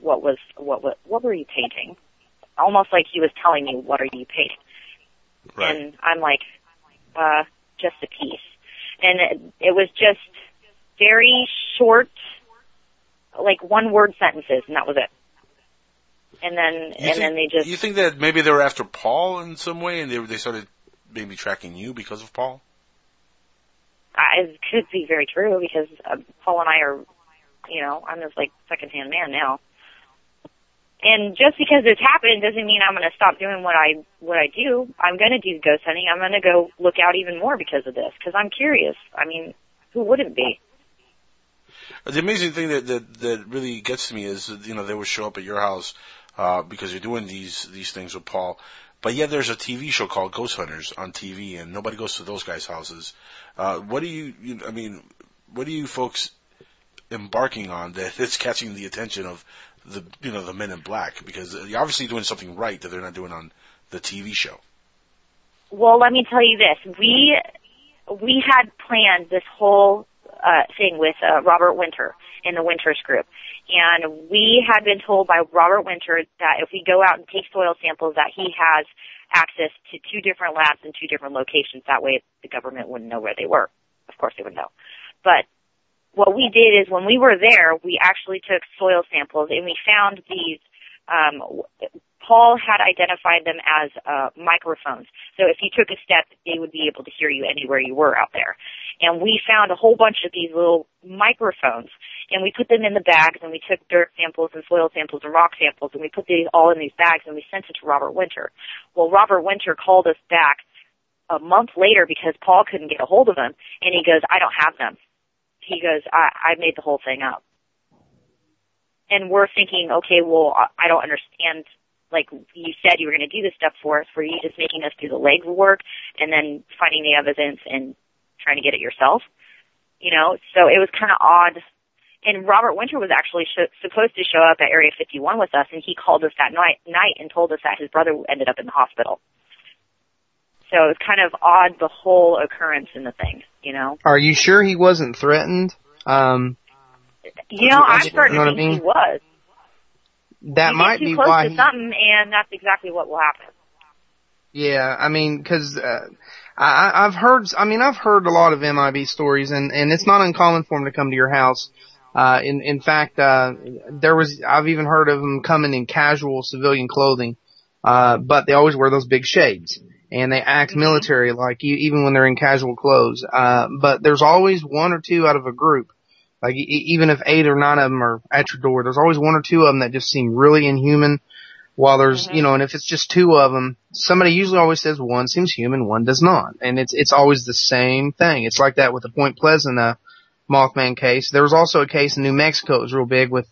what were you painting? Almost like he was telling me, what are you painting? Right. And I'm like, just a piece. And it was just very short, like one-word sentences, and that was it. And then they just... You think that maybe they were after Paul in some way, and they started maybe tracking you because of Paul? It could be very true, because Paul and I are, I'm just like second-hand man now. And just because it's happened doesn't mean I'm going to stop doing what I do. I'm going to do ghost hunting. I'm going to go look out even more because of this, because I'm curious. I mean, who wouldn't be? The amazing thing that really gets to me is, they would show up at your house because you're doing these things with Paul. But yet there's a TV show called Ghost Hunters on TV, and nobody goes to those guys' houses. What are you folks embarking on that it's catching the attention of the Men in Black? Because you're obviously doing something right that they're not doing on the TV show. Well, let me tell you this: we had planned this whole thing with Robert Winter in the Winters Group. And we had been told by Robert Winter that if we go out and take soil samples, that he has access to two different labs in two different locations. That way the government wouldn't know where they were. Of course they would know. But what we did is when we were there, we actually took soil samples and we found these, Paul had identified them as microphones. So if you took a step, they would be able to hear you anywhere you were out there. And we found a whole bunch of these little microphones, and we put them in the bags, and we took dirt samples and soil samples and rock samples, and we put these all in these bags, and we sent it to Robert Winter. Well, Robert Winter called us back a month later because Paul couldn't get a hold of them, and he goes, I don't have them. he goes, I made the whole thing up. And we're thinking, okay, well, I don't understand. Like, you said you were going to do this stuff for us. Were you just making us do the legwork and then finding the evidence and trying to get it yourself? You know, so it was kind of odd. And Robert Winter was actually supposed to show up at Area 51 with us, and he called us that night and told us that his brother ended up in the hospital. So it was kind of odd, the whole occurrence in the thing, you know. Are you sure he wasn't threatened? You know, I'm starting to think he was. That might be why. He gets too close to something, and that's exactly what will happen. Yeah, I mean, because I've heard a lot of MIB stories, and it's not uncommon for them to come to your house. In fact, I've even heard of them coming in casual civilian clothing, but they always wear those big shades and they act military like you, even when they're in casual clothes. But there's always one or two out of a group. Like, even if 8 or 9 of them are at your door, there's always 1 or 2 of them that just seem really inhuman, while there's, you know, and if it's just 2 of them, somebody usually always says one seems human, one does not. And it's always the same thing. It's like that with the Point Pleasant, Mothman case. There was also a case in New Mexico that was real big with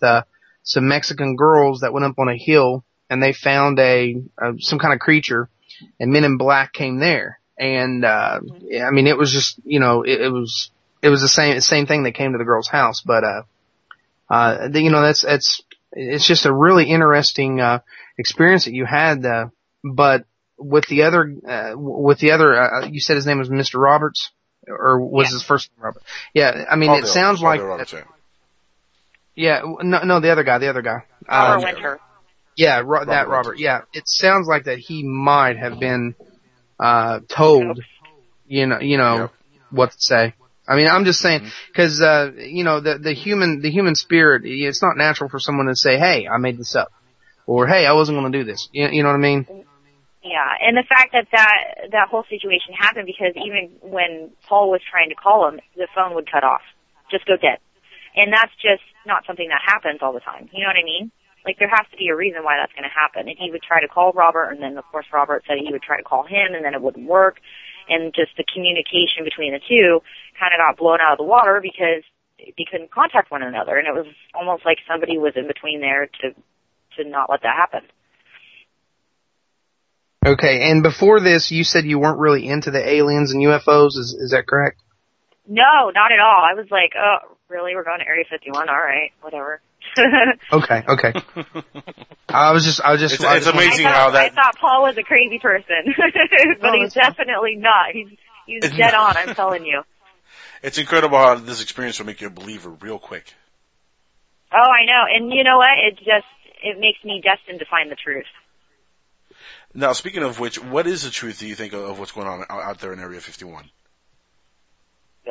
some Mexican girls that went up on a hill and they found some kind of creature, and men in black came there, and I mean, it was just, you know, it was the same thing that came to the girl's house, but you know, it's just a really interesting experience that you had, but with the other you said his name was Mr. Roberts. Or was his first name Robert? Yeah, I mean, Paul it Dale, sounds Paul like. That, yeah, no, the other guy. Robert Winter. Yeah, that Robert. Winter. Yeah, it sounds like that he might have been told, you know what to say. I mean, I'm just saying, because you know, the human spirit, it's not natural for someone to say, "Hey, I made this up," or "Hey, I wasn't going to do this." You know what I mean? Yeah, and the fact that whole situation happened because even when Paul was trying to call him, the phone would cut off, just go dead. And that's just not something that happens all the time. You know what I mean? Like, there has to be a reason why that's going to happen. And he would try to call Robert, and then, of course, Robert said he would try to call him, and then it wouldn't work. And just the communication between the two kind of got blown out of the water because they couldn't contact one another. And it was almost like somebody was in between there to not let that happen. Okay, and before this, you said you weren't really into the aliens and UFOs. Is that correct? No, not at all. I was like, oh, really? We're going to Area 51? All right, whatever. Okay. I was just. It's amazing how that. I thought Paul was a crazy person, but he's definitely not. He's dead on. I'm telling you. It's incredible how this experience will make you a believer real quick. Oh, I know, and you know what? It makes me destined to find the truth. Now, speaking of which, what is the truth, do you think, of what's going on out there in Area 51?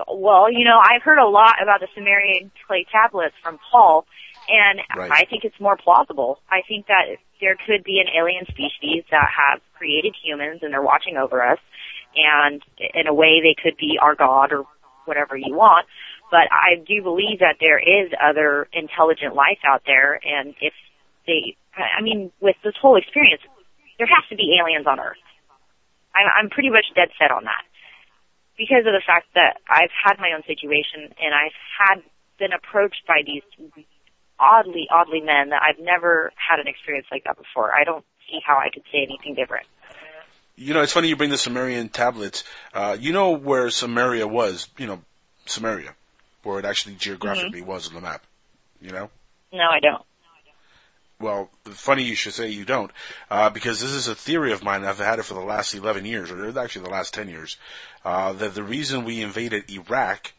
Well, you know, I've heard a lot about the Sumerian clay tablets from Paul, and right. I think it's more plausible. I think that there could be an alien species that have created humans, and they're watching over us, and in a way they could be our God or whatever you want. But I do believe that there is other intelligent life out there, and if they, I mean, with this whole experience, there has to be aliens on Earth. I'm pretty much dead set on that because of the fact that I've had my own situation and I've had been approached by these oddly men that I've never had an experience like that before. I don't see how I could say anything different. You know, it's funny you bring the Sumerian tablets. You know where Samaria was, you know, Samaria, where it actually geographically was on the map, you know? No, I don't. Well, funny you should say you don't, because this is a theory of mine. I've had it for the last 11 years, or actually the last 10 years, that the reason we invaded Iraq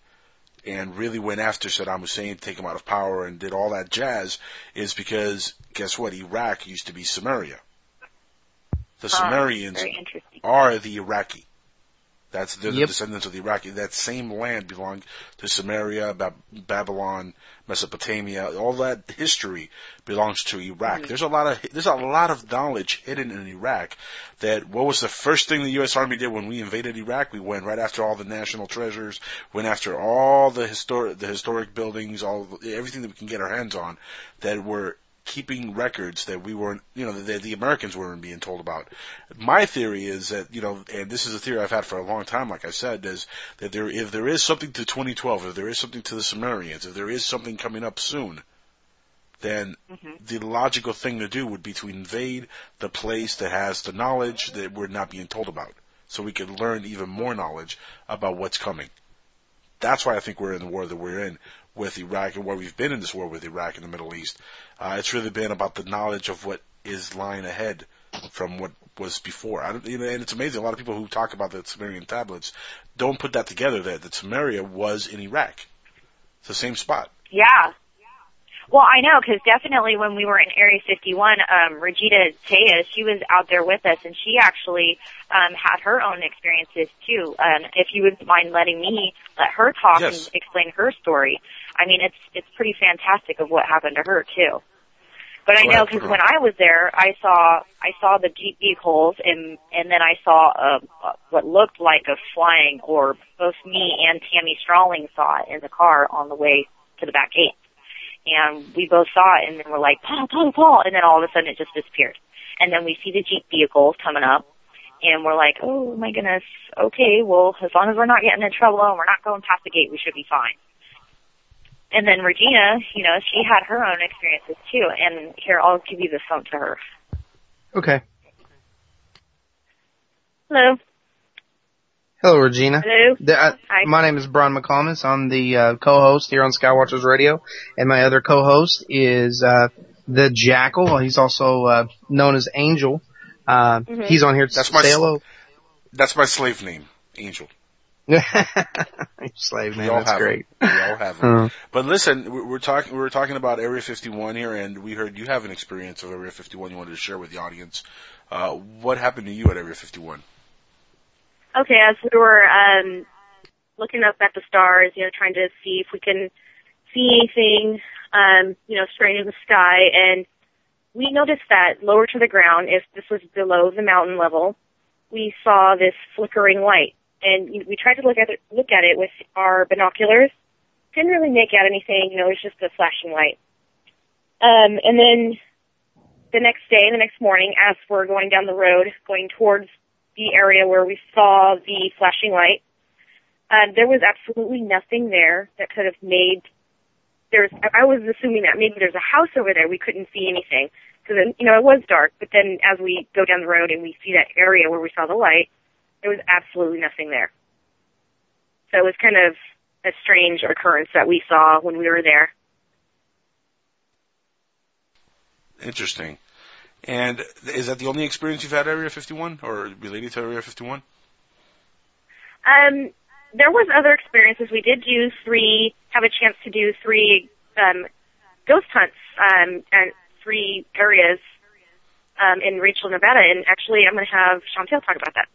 and really went after Saddam Hussein to take him out of power and did all that jazz is because, guess what, Iraq used to be Samaria. The Sumerians are the Iraqi. They're the descendants of the Iraqi. That same land belonged to Samaria, Babylon, Mesopotamia. All that history belongs to Iraq. There's a lot of knowledge hidden in Iraq. That what was the first thing the U.S. Army did when we invaded Iraq? We went right after all the national treasures. Went after all the historic buildings, everything that we can get our hands on that were keeping records that we weren't, you know, that the Americans weren't being told about. My theory is that, you know, and this is a theory I've had for a long time, like I said, is that there, if there is something to 2012, if there is something to the Sumerians, if there is something coming up soon, then the logical thing to do would be to invade the place that has the knowledge that we're not being told about, so we could learn even more knowledge about what's coming. That's why I think we're in the war that we're in with Iraq, and why we've been in this war with Iraq and the Middle East. It's really been about the knowledge of what is lying ahead from what was before. And it's amazing. A lot of people who talk about the Sumerian tablets don't put that together, that Sumeria was in Iraq. It's the same spot. Yeah. Well, I know, because definitely when we were in Area 51, Regina Tellez, she was out there with us, and she actually had her own experiences, too. If you wouldn't mind letting me let her talk and explain her story. I mean, it's pretty fantastic of what happened to her, too. But I know, because when I was there, I saw the Jeep vehicles, and then I saw what looked like a flying orb. Both me and Tammy Straling saw it in the car on the way to the back gate. And we both saw it, and then we're like, Paul, and then all of a sudden it just disappeared. And then we see the Jeep vehicles coming up, and we're like, oh, my goodness, okay, well, as long as we're not getting in trouble and we're not going past the gate, we should be fine. And then Regina, you know, she had her own experiences, too. And here, I'll give you the phone to her. Okay. Hello. Hello, Regina. Hello. My name is Brian McComas. I'm the co-host here on Skywatchers Radio, and my other co-host is the Jackal. He's also known as Angel. He's on here to say hello. That's my slave name, Angel. Slave name. That's great. We all have them. But listen, we were talking about Area 51 here, and we heard you have an experience of Area 51 you wanted to share with the audience. What happened to you at Area 51? Okay, as we were looking up at the stars, you know, trying to see if we can see anything, you know, straight in the sky, and we noticed that lower to the ground, if this was below the mountain level, we saw this flickering light, and we tried to look at it with our binoculars. Didn't really make out anything, you know, it was just a flashing light. And then the next morning, as we're going down the road, going towards the area where we saw the flashing light, there was absolutely nothing there that could have made, I was assuming that maybe there's a house over there, we couldn't see anything, so then, you know, it was dark, but then as we go down the road and we see that area where we saw the light, there was absolutely nothing there. So it was kind of a strange occurrence that we saw when we were there. Interesting. And is that the only experience you've had at Area 51, or related to Area 51? There was other experiences. We did do have a chance to do three ghost hunts at three areas in Rachel, Nevada. And actually, I'm going to have Chantel talk about that.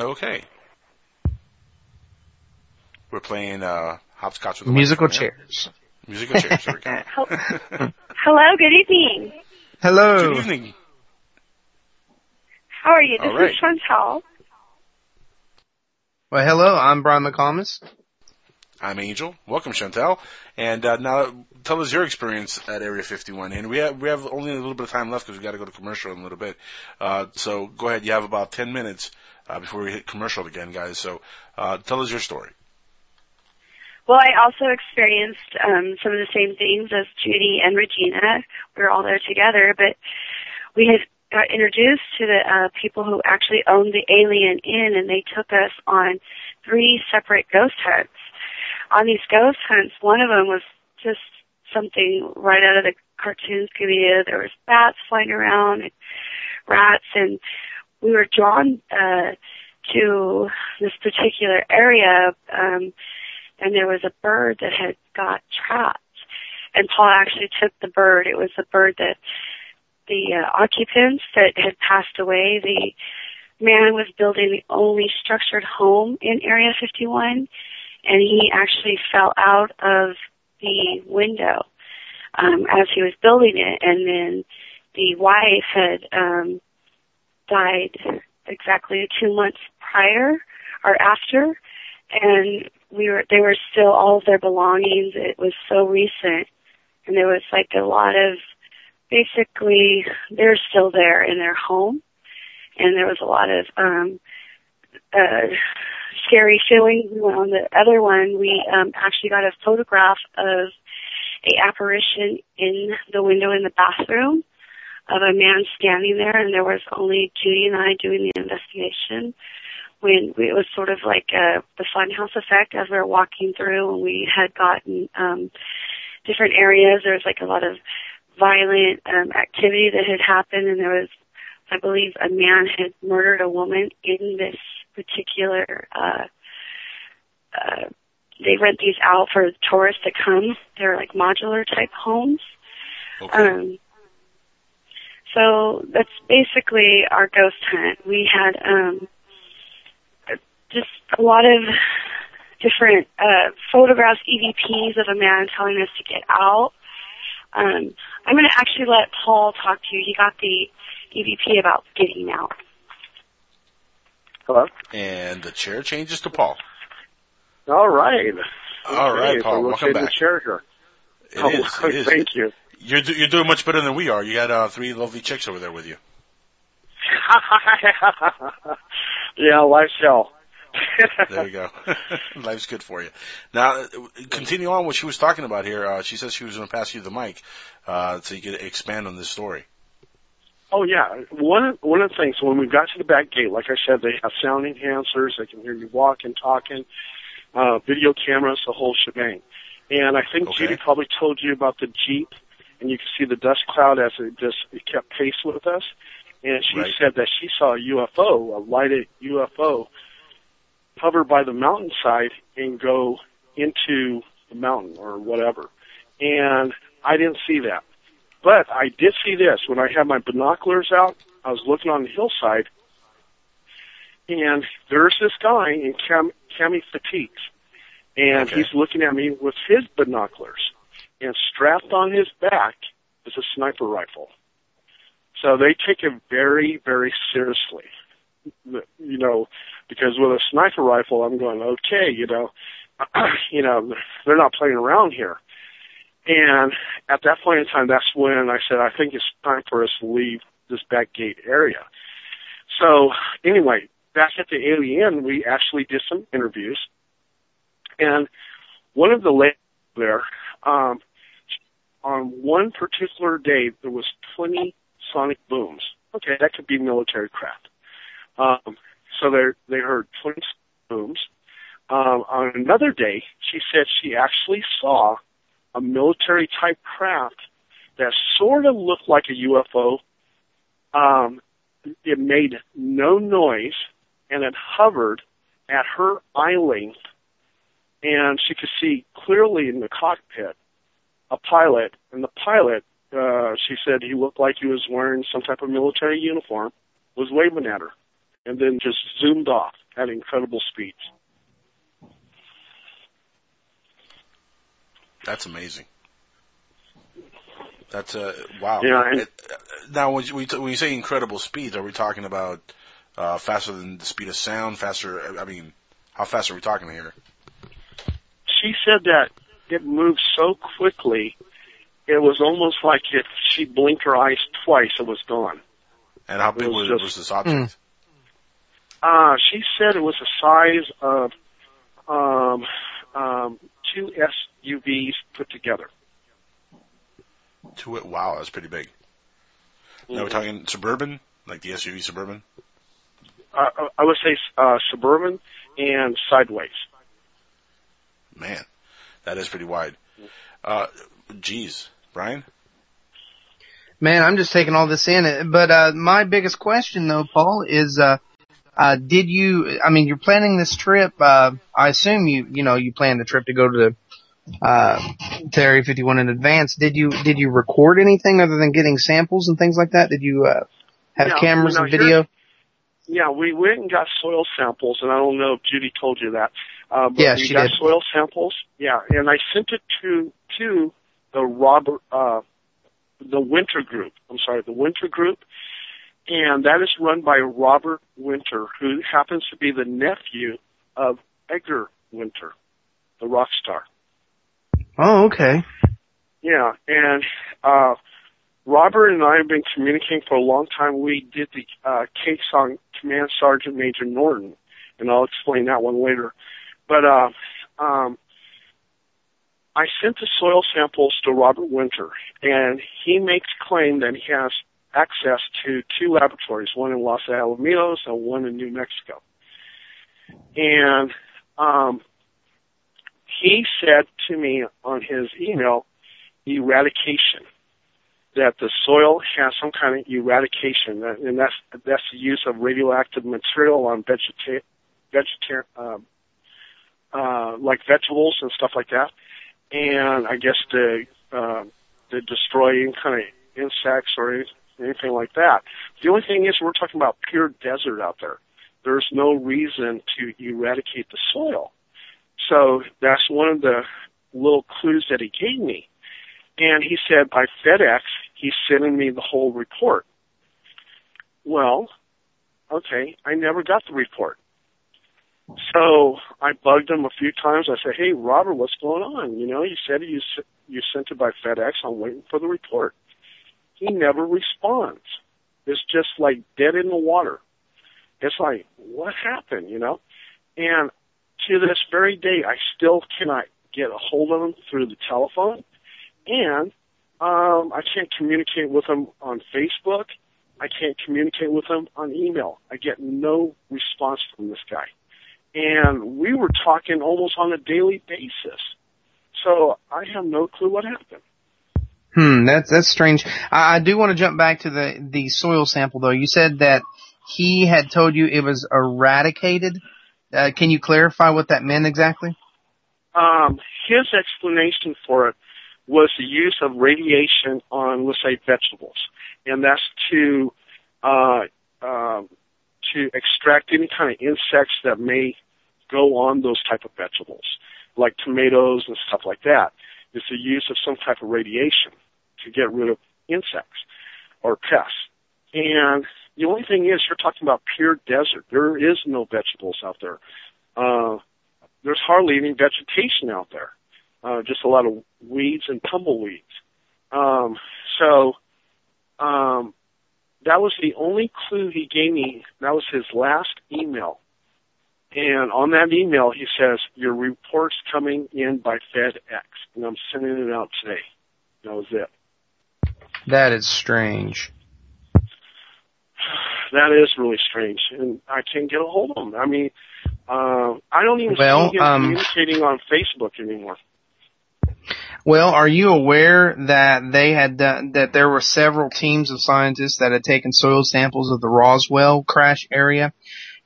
Okay. We're playing Hopscotch with the Musical Chairs. Musical Chairs, there we go. Hello, good evening. Hello. Good evening. How are you? This is Chantel. Well, hello. I'm Brian McComas. I'm Angel. Welcome, Chantel. And now tell us your experience at Area 51. And we have only a little bit of time left because we've got to go to commercial in a little bit. So go ahead. You have about 10 minutes before we hit commercial again, guys. So tell us your story. Well, I also experienced some of the same things as Judy and Regina. We were all there together, but we had got introduced to the people who actually owned the Alien Inn, and they took us on three separate ghost hunts. On these ghost hunts, one of them was just something right out of the cartoons. There was bats flying around and rats, and we were drawn to this particular area, and there was a bird that had got trapped. And Paul actually took the bird. It was the bird that the occupants that had passed away, the man was building the only structured home in Area 51, and he actually fell out of the window as he was building it. And then the wife had died exactly 2 months prior or after, and they were still all of their belongings. It was so recent, and there was like a lot of, basically, they're still there in their home, and there was a lot of scary feeling. On the other one, we actually got a photograph of a apparition in the window in the bathroom of a man standing there, and there was only Judy and I doing the investigation. When it was sort of like the funhouse effect as we were walking through, and we had gotten different areas. There was like a lot of violent activity that had happened, and there was, I believe, a man had murdered a woman in this particular. They rent these out for tourists to come. They're like modular type homes. Okay. So that's basically our ghost hunt. We had just a lot of different photographs, EVPs of a man telling us to get out. I'm going to actually let Paul talk to you. He got the EVP about getting out. Hello? And the chair changes to Paul. All right. All right, Paul. Welcome back. It is. Thank you. You're doing much better than we are. You got three lovely chicks over there with you. Yeah, life's hell. There we go. Life's good for you. Now, continue on what she was talking about here. She says she was going to pass you the mic so you could expand on this story. Oh, yeah. One of the things, when we got to the back gate, like I said, they have sound enhancers. They can hear you walking, talking, video cameras, the whole shebang. And I think Judy probably told you about the Jeep, and you could see the dust cloud as it kept pace with us. And she said that she saw a UFO, a lighted UFO, hover by the mountainside and go into the mountain or whatever. And I didn't see that. But I did see this. When I had my binoculars out, I was looking on the hillside, and there's this guy in cami fatigues, and he's looking at me with his binoculars, and strapped on his back is a sniper rifle. So they take it very, very seriously, you know, because with a sniper rifle, I'm going, okay, you know, you know, they're not playing around here. And at that point in time, that's when I said, I think it's time for us to leave this back gate area. So anyway, back at the Alien, we actually did some interviews. And one of the ladies there, on one particular day, there was 20 sonic booms. Okay, that could be military craft. So they heard 20 booms. On another day, she said she actually saw a military-type craft that sort of looked like a UFO. It made no noise, and it hovered at her eye length, and she could see clearly in the cockpit a pilot, and the pilot, she said he looked like he was wearing some type of military uniform, was waving at her, and then just zoomed off at incredible speeds. That's amazing. That's wow. Yeah, now, when you say incredible speeds, are we talking about faster than the speed of sound? Faster? I mean, how fast are we talking here? She said that it moved so quickly, it was almost like if she blinked her eyes twice, it was gone. And how big was this object? She said it was the size of two SUVs put together. Wow, that's pretty big. Now we're talking Suburban, like the SUV Suburban? I would say Suburban and sideways. Man, that is pretty wide. Geez, Brian? Man, I'm just taking all this in. But my biggest question, though, Paul, is... did you, I mean, you're planning this trip, I assume you planned the trip to go to Area 51 in advance. Did you record anything other than getting samples and things like that? Did you, have cameras and video? Yeah, we went and got soil samples, and I don't know if Judy told you that. But yeah, she got soil samples. Yeah, and I sent it to the Winter Group. I'm sorry, the Winter Group. And that is run by Robert Winter, who happens to be the nephew of Edgar Winter, the rock star. Oh, okay. Yeah, and Robert and I have been communicating for a long time. We did the case on Command Sergeant Major Norton, and I'll explain that one later. But I sent the soil samples to Robert Winter, and he makes claim that he has access to two laboratories, one in Los Alamitos and one in New Mexico. And he said to me on his email, eradication, that the soil has some kind of eradication, and that's the use of radioactive material on like vegetables and stuff like that, and I guess to destroy any kind of insects or anything like that. The only thing is we're talking about pure desert out there. There's no reason to eradicate the soil. So that's one of the little clues that he gave me. And he said by FedEx, he's sending me the whole report. Well, okay, I never got the report. So I bugged him a few times. I said, hey, Robert, what's going on? You know, you said you sent it by FedEx. I'm waiting for the report. He never responds. It's just like dead in the water. It's like, what happened, you know? And to this very day, I still cannot get a hold of him through the telephone. And I can't communicate with him on Facebook. I can't communicate with him on email. I get no response from this guy. And we were talking almost on a daily basis. So I have no clue what happened. That's strange. I do want to jump back to the soil sample, though. You said that he had told you it was eradicated. Can you clarify what that meant exactly? His explanation for it was the use of radiation on, let's say, vegetables. And that's to extract any kind of insects that may go on those type of vegetables, like tomatoes and stuff like that. It's the use of some type of radiation to get rid of insects or pests. And the only thing is you're talking about pure desert. There is no vegetables out there. There's hardly any vegetation out there. Just a lot of weeds and tumbleweeds. So that was the only clue he gave me. That was his last email. And on that email, he says, your report's coming in by FedEx, and I'm sending it out today. That was it. That is strange. That is really strange, and I can't get a hold of him. I mean, I don't even see him communicating on Facebook anymore. Well, are you aware that they had done, that there were several teams of scientists that had taken soil samples of the Roswell crash area,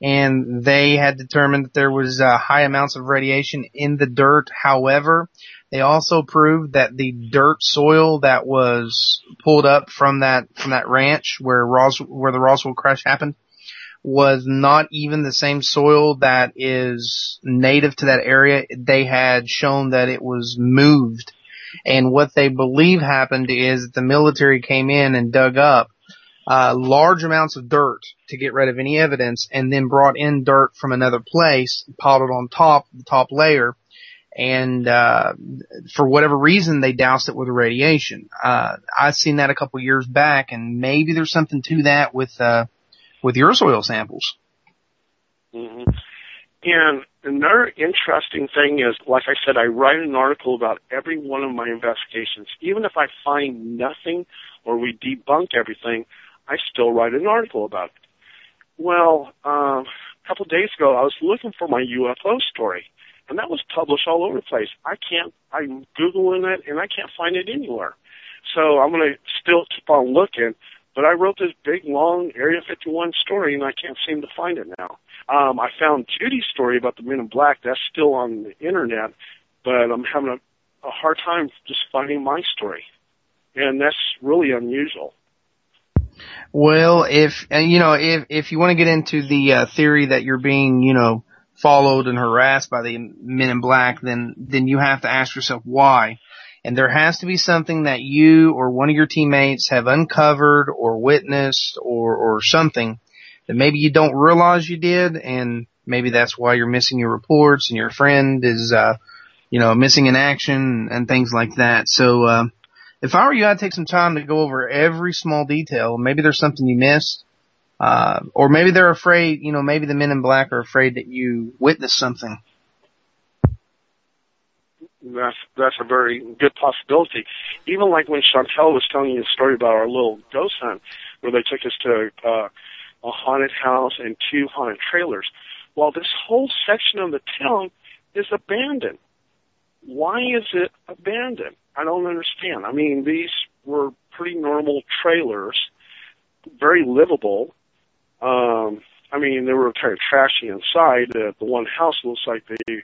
and they had determined that there was high amounts of radiation in the dirt. However, they also proved that the dirt soil that was pulled up from that ranch where the Roswell crash happened was not even the same soil that is native to that area. They had shown that it was moved. And what they believe happened is that the military came in and dug up large amounts of dirt to get rid of any evidence, and then brought in dirt from another place, piled it on top, the top layer, and for whatever reason they doused it with radiation. I've seen that a couple years back, and maybe there's something to that with your soil samples. Mm-hmm. And another interesting thing is, like I said, I write an article about every one of my investigations. Even if I find nothing or we debunk everything, I still write an article about it. Well, a couple of days ago, I was looking for my UFO story, and that was published all over the place. I'm Googling it, and I can't find it anywhere. So I'm going to still keep on looking. But I wrote this big, long Area 51 story, and I can't seem to find it now. I found Judy's story about the Men in Black. That's still on the Internet, but I'm having a hard time just finding my story. And that's really unusual. Well, if you want to get into the theory that you're being, followed and harassed by the Men in Black, then you have to ask yourself why. And there has to be something that you or one of your teammates have uncovered or witnessed or something that maybe you don't realize you did, and maybe that's why you're missing your reports and your friend is missing in action and things like that. So if I were you, I'd take some time to go over every small detail. Maybe there's something you missed. Or maybe they're afraid, you know, maybe the men in black are afraid that you witnessed something. That's a very good possibility. Even like when Chantel was telling you the story about our little ghost hunt, where they took us to a haunted house and two haunted trailers. Well, this whole section of the town is abandoned. Why is it abandoned? I don't understand. I mean, these were pretty normal trailers, very livable. I mean, they were kind of trashy inside. The one house looks like they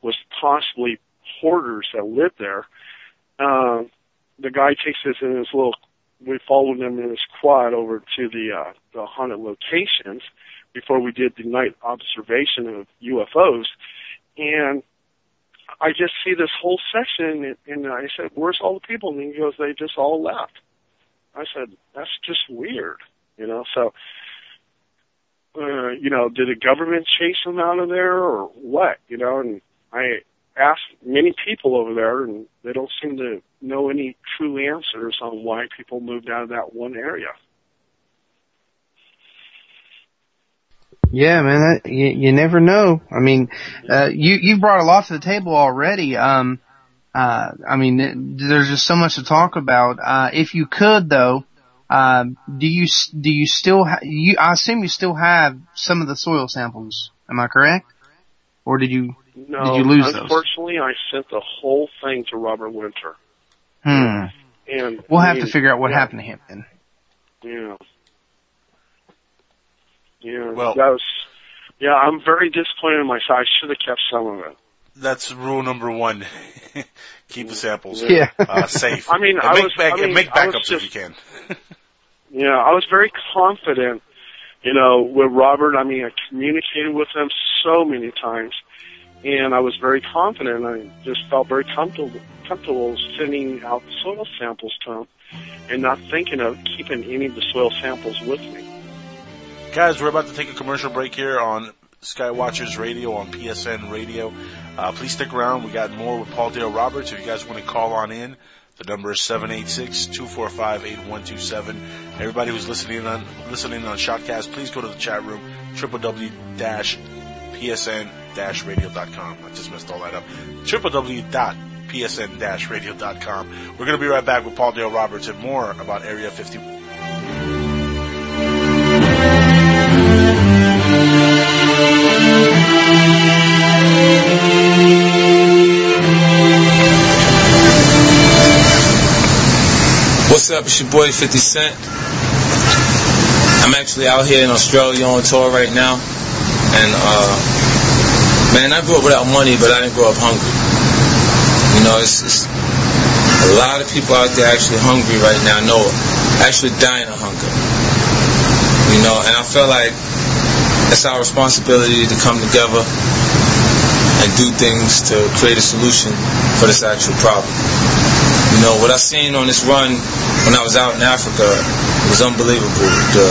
was possibly hoarders that lived there. The guy takes us in his little, we followed him in his quad over to the haunted locations before we did the night observation of UFOs. And I just see this whole section, and I said, where's all the people? And he goes, they just all left. I said, that's just weird, you know. So, you know, did the government chase them out of there or what, you know? And I asked many people over there, and they don't seem to know any true answers on why people moved out of that one area. Yeah, man, that, you never know. I mean, you've brought a lot to the table already. I mean, there's just so much to talk about. If you could, though, do you still I assume you still have some of the soil samples. Am I correct? Or did you? No, did you lose unfortunately, those? I sent the whole thing to Robert Winter. And we'll have to figure out what happened to him then. Yeah. Yeah. Well, I'm very disappointed in myself. I should have kept some of it. That's rule number one. Keep the samples safe. I mean, make backups if you can. Yeah, I was very confident, you know, with Robert. I mean, I communicated with him so many times. And I was very confident. I just felt very comfortable sending out the soil samples to him and not thinking of keeping any of the soil samples with me. Guys, we're about to take a commercial break here on Skywatchers Radio on PSN Radio. Please stick around. We got more with Paul Dale Roberts. If you guys want to call on in, the number is 786-245-8127. Everybody who's listening on Shotcast, please go to the chat room, www.psn-radio.com. I just messed all that up. www.psn-radio.com. We're going to be right back with Paul Dale Roberts and more about Area 51. What's up? It's your boy 50 Cent. I'm actually out here in Australia on tour right now. And, man, I grew up without money, but I didn't grow up hungry. You know, it's a lot of people out there actually hungry right now, actually dying of hunger. You know, and I feel like it's our responsibility to come together and do things to create a solution for this actual problem. You know, what I seen on this run when I was out in Africa, it was unbelievable. The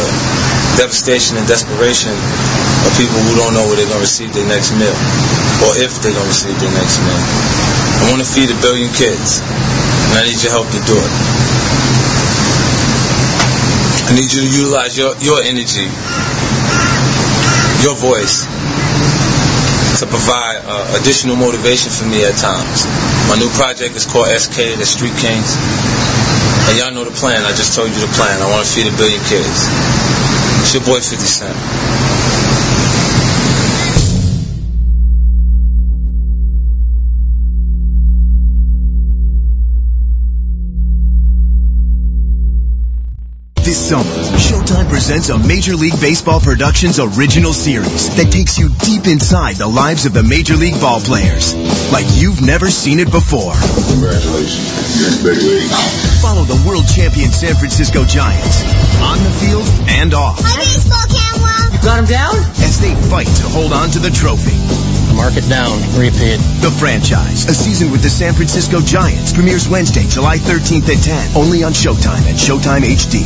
devastation and desperation of people who don't know where they're going to receive their next meal, or if they're going to receive their next meal. I want to feed 1 billion kids, and I need your help to do it. I need you to utilize your energy, your voice, to provide additional motivation for me at times. My new project is called SK, the Street Kings. And y'all know the plan. I just told you the plan. I want to feed 1 billion kids. It's your boy 50 Cent. This summer, Showtime presents a Major League Baseball Productions original series that takes you deep inside the lives of the Major League ball players, like you've never seen it before. Congratulations, you're in the big league. Follow the world champion San Francisco Giants, on the field and off. Hi, baseball camera. You got him down? As they fight to hold on to the trophy. Mark it down. Repeat. The Franchise, a season with the San Francisco Giants, premieres Wednesday, July 13th at 10, only on Showtime and Showtime HD.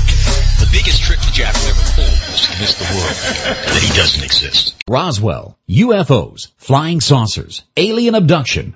The biggest trick the Jackal ever pulled was to miss the world that he doesn't exist. Roswell, UFOs, flying saucers, alien abduction.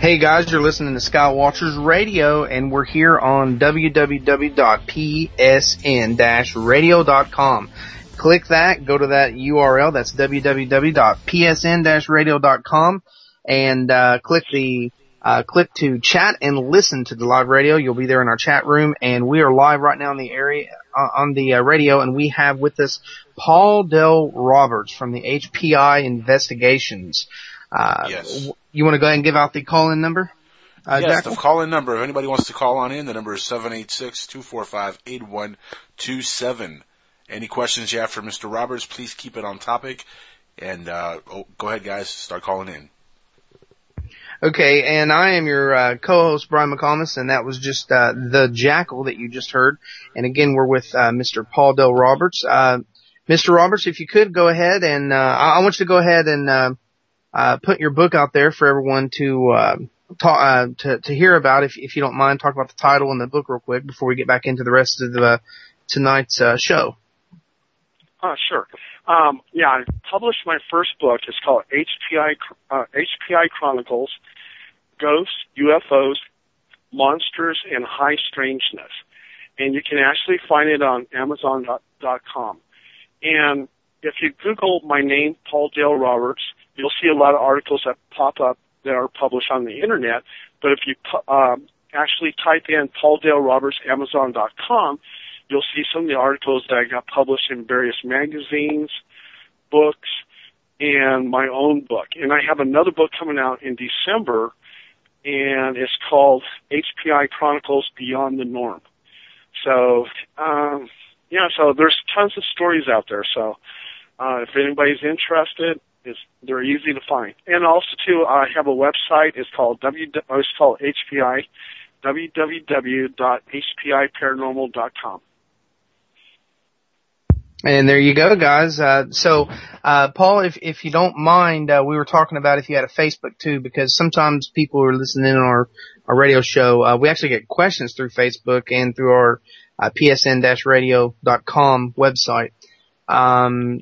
Hey guys, you're listening to Skywatchers Radio, and we're here on www.psn-radio.com. Click that, go to that URL, that's www.psn-radio.com, and click to chat and listen to the live radio. You'll be there in our chat room, and we are live right now in the area on the radio, and we have with us Paul Dale Roberts from the HPI Investigations. Yes. You want to go ahead and give out the call-in number? Yes, Jackal? The call-in number. If anybody wants to call on in, the number is 786-245-8127. Any questions you have for Mr. Roberts, please keep it on topic. And go ahead, guys. Start calling in. Okay, and I am your co-host, Brian McComas, and that was just the Jackal that you just heard. And, again, we're with Mr. Paul Dale Roberts. Mr. Roberts, if you could, go ahead and I want you to go ahead and put your book out there for everyone to hear about. If you don't mind, talk about the title and the book real quick before we get back into the rest of the tonight's show. Sure. Yeah, I published my first book. It's called HPI Chronicles: Ghosts, UFOs, Monsters, and High Strangeness. And you can actually find it on Amazon.com. And if you Google my name, Paul Dale Roberts, you'll see a lot of articles that pop up that are published on the internet. But if you actually type in Paul Dale Roberts, Amazon.com, you'll see some of the articles that I got published in various magazines, books, and my own book. And I have another book coming out in December, and it's called HPI Chronicles Beyond the Norm. So yeah, so there's tons of stories out there. So if anybody's interested, they're easy to find. And also, too, I have a website. It's called HPI, www.hpiparanormal.com. And there you go, guys. So, Paul, if you don't mind, we were talking about if you had a Facebook too, because sometimes people who are listening on our radio show, we actually get questions through Facebook and through our psn-radio.com website. I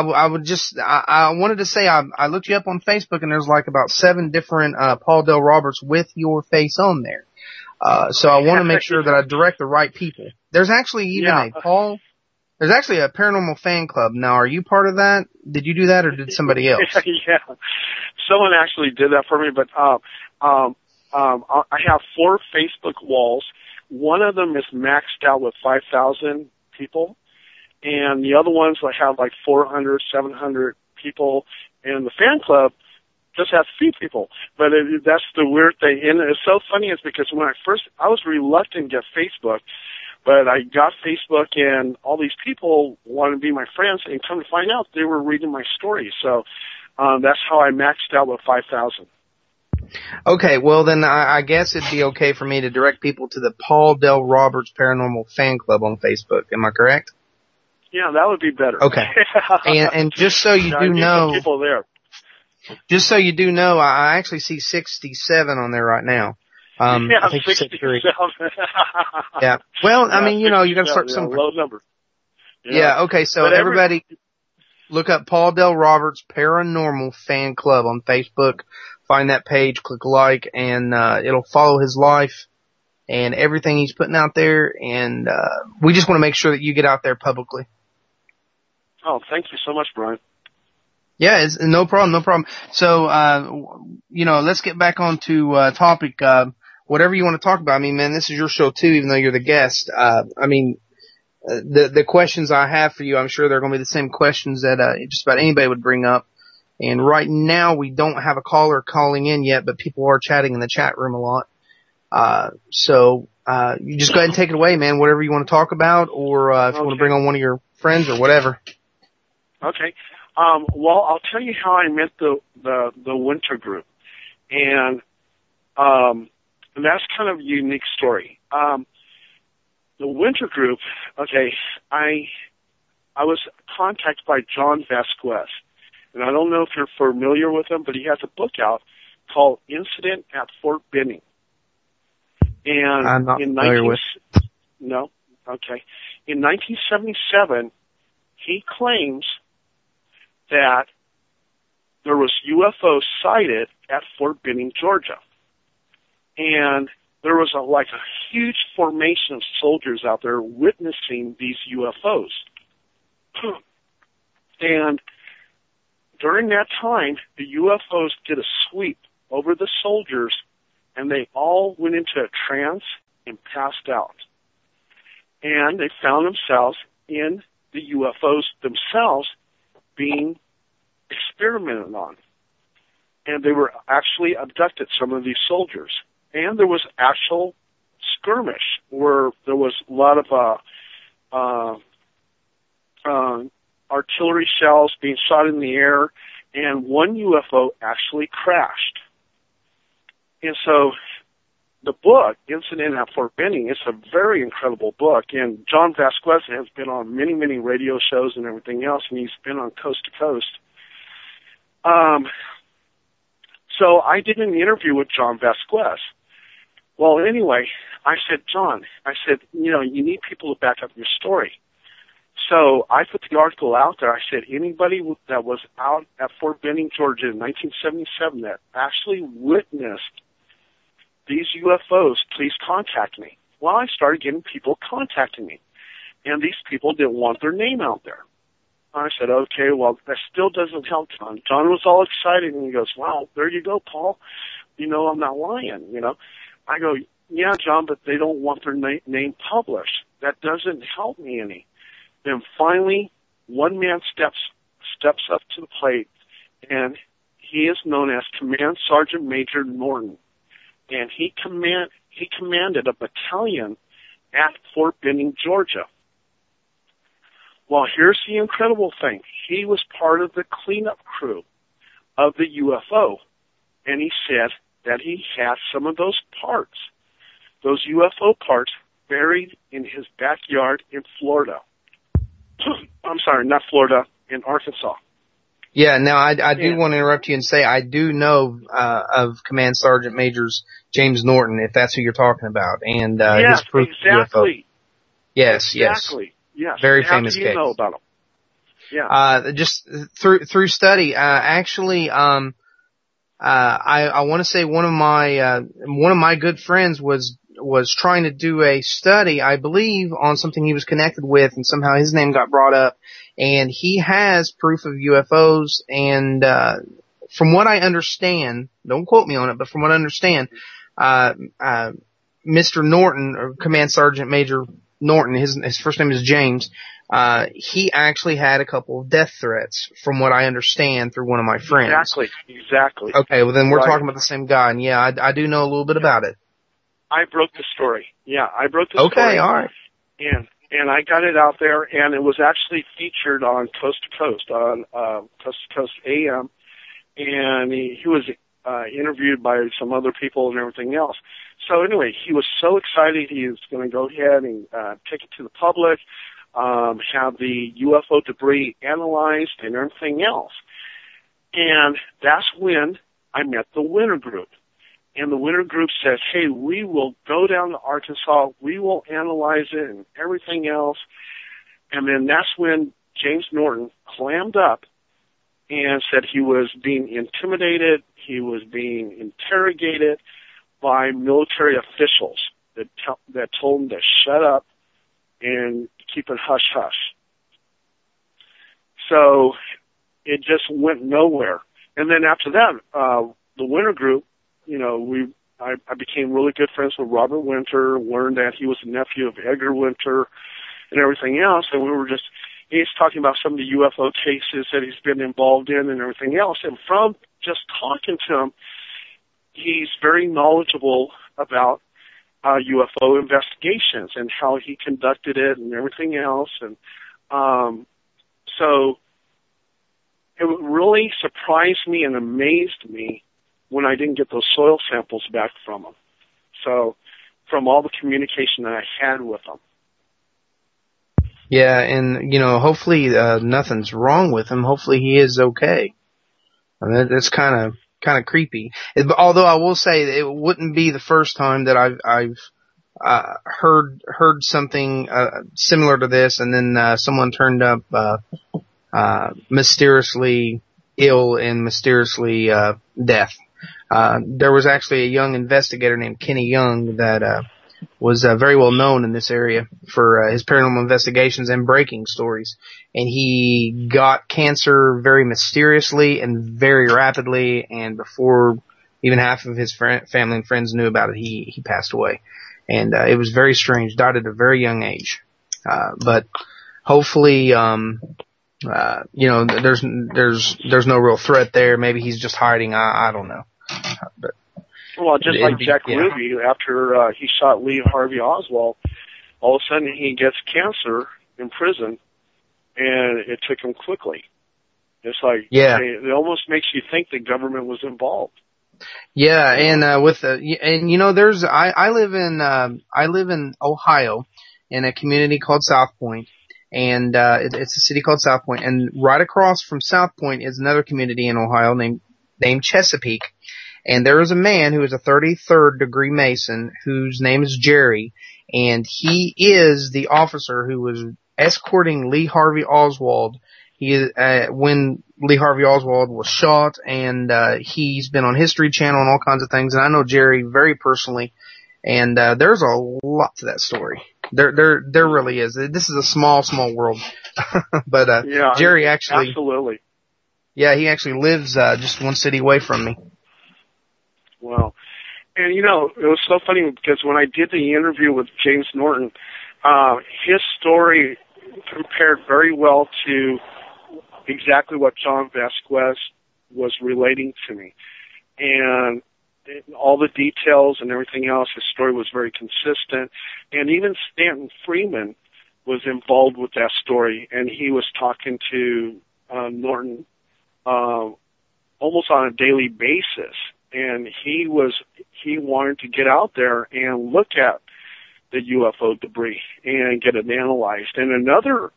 wanted to say I looked you up on Facebook and there's like about 7 different Paul Dale Roberts with your face on there. So I want to make sure that I direct the right people. There's actually even there's actually a paranormal fan club. Now, are you part of that? Did you do that or did somebody else? Yeah. Someone actually did that for me, but I have 4 Facebook walls. One of them is maxed out with 5,000 people, and the other ones I have like 400, 700 people, and the fan club just has few people. But that's the weird thing, and it's so funny is because when I was reluctant to get Facebook, but I got Facebook, and all these people wanted to be my friends, and come to find out, they were reading my story. So that's how I maxed out with 5,000. Okay, well, then I guess it'd be okay for me to direct people to the Paul Dale Roberts Paranormal Fan Club on Facebook. Am I correct? Yeah, that would be better. Okay. And just so you do know, people there. Just so you do know, I actually see 67 on there right now. Yeah, I think 63. Yeah. Well, yeah, I mean, you know, you got to start somewhere. Low number. Yeah. Okay. So everybody, look up Paul Dale Roberts Paranormal Fan Club on Facebook. Find that page, click like, and it'll follow his life and everything he's putting out there. And we just want to make sure that you get out there publicly. Oh, thank you so much, Brian. Yeah, it's no problem. No problem. So, you know, let's get back onto topic. Whatever you want to talk about. I mean, man, this is your show too, even though you're the guest. I mean, the questions I have for you, I'm sure they're going to be the same questions that just about anybody would bring up. And right now we don't have a caller calling in yet, but people are chatting in the chat room a lot. So you just go ahead and take it away, man. Whatever you want to talk about, or if you want to bring on one of your friends or whatever. Okay. Well, I'll tell you how I met the Winter Group, and and that's kind of a unique story. The Winter Group, okay, I was contacted by John Vasquez, and I don't know if you're familiar with him, but he has a book out called Incident at Fort Benning. And I'm not familiar with. No? Okay. In 1977, he claims that there was UFO sighted at Fort Benning, Georgia. And there was a huge formation of soldiers out there witnessing these UFOs. And during that time, the UFOs did a sweep over the soldiers, and they all went into a trance and passed out. And they found themselves in the UFOs themselves being experimented on. And they were actually abducted, some of these soldiers. And there was actual skirmish where there was a lot of artillery shells being shot in the air, and one UFO actually crashed. And so the book, Incident at Fort Benning, it's a very incredible book, and John Vasquez has been on many, many radio shows and everything else, and he's been on Coast to Coast. So I did an interview with John Vasquez. Well, anyway, I said, John, you know, you need people to back up your story. So I put the article out there. I said, anybody that was out at Fort Benning, Georgia in 1977 that actually witnessed these UFOs, please contact me. Well, I started getting people contacting me, and these people didn't want their name out there. I said, okay, well, that still doesn't help John. John was all excited, and he goes, wow, there you go, Paul. You know, I'm not lying, you know. I go, yeah, John, but they don't want their name published. That doesn't help me any. Then finally, one man steps up to the plate, and he is known as Command Sergeant Major Norton. And he commanded a battalion at Fort Benning, Georgia. Well, here's the incredible thing. He was part of the cleanup crew of the UFO, and he said that he had some of those parts, those UFO parts, buried in his backyard in Florida. I'm sorry, not Florida, in Arkansas. Yeah, now I do want to interrupt you and say I do know of Command Sergeant Major James Norton, if that's who you're talking about, and his proof exactly. UFO. Yes, exactly. Yes. Very how famous do you case. Know about him? Yeah. Just through study, actually, I want to say one of my good friends was trying to do a study, I believe, on something he was connected with, and somehow his name got brought up, and he has proof of UFOs, and from what I understand, don't quote me on it, but from what I understand, Mr. Norton, or Command Sergeant Major Norton, his first name is James, he actually had a couple of death threats, from what I understand, through one of my friends. Exactly. Okay, well then we're talking about the same guy, and yeah, I do know a little bit about it. I broke the story. Yeah, I broke the story. Okay, all right. And I got it out there, and it was actually featured on Coast to Coast, on Coast to Coast AM, and he was interviewed by some other people and everything else. So anyway, he was so excited he was going to go ahead and take it to the public, have the UFO debris analyzed and everything else. And that's when I met the Winter Group. And the Winter Group says, hey, we will go down to Arkansas, we will analyze it and everything else. And then that's when James Norton clammed up and said he was being intimidated, he was being interrogated by military officials that told him to shut up and keep it hush-hush. So it just went nowhere. And then after that, the Winter Group, you know, I became really good friends with Robert Winter, learned that he was a nephew of Edgar Winter and everything else. And we were just, he's talking about some of the UFO cases that he's been involved in and everything else. And from just talking to him, he's very knowledgeable about UFO investigations and how he conducted it and everything else. And so it really surprised me and amazed me when I didn't get those soil samples back from them. So, from all the communication that I had with them. Yeah, and, you know, hopefully nothing's wrong with him. Hopefully he is okay. I mean, that's kind of creepy. Although I will say it wouldn't be the first time that I've heard something similar to this, and then someone turned up mysteriously ill and mysteriously death. There was actually a young investigator named Kenny Young that was very well known in this area for his paranormal investigations and breaking stories. And he got cancer very mysteriously and very rapidly, and before even half of his family and friends knew about it, he passed away. And it was very strange, died at a very young age. But hopefully you know, there's no real threat there. Maybe he's just hiding. I don't know. But, well, just like Jack Ruby, after he shot Lee Harvey Oswald, all of a sudden he gets cancer in prison, and it took him quickly. It's like, yeah, it almost makes you think the government was involved. Yeah, and with and you know, there's I live in Ohio, in a community called South Point. And it's a city called South Point, and right across from South Point is another community in Ohio named Chesapeake. And there is a man who is a 33rd degree Mason whose name is Jerry, and he is the officer who was escorting Lee Harvey Oswald. He is when Lee Harvey Oswald was shot, and he's been on History Channel and all kinds of things. And I know Jerry very personally, and there's a lot to that story. There really is. This is a small world. But yeah, Jerry actually, absolutely, yeah, he actually lives just one city away from me. Wow. And you know, it was so funny because when I did the interview with James Norton, his story compared very well to exactly what John Vasquez was relating to me, and all the details and everything else. His story was very consistent. And even Stanton Freeman was involved with that story, and he was talking to Norton almost on a daily basis, and he wanted to get out there and look at the UFO debris and get it analyzed. And another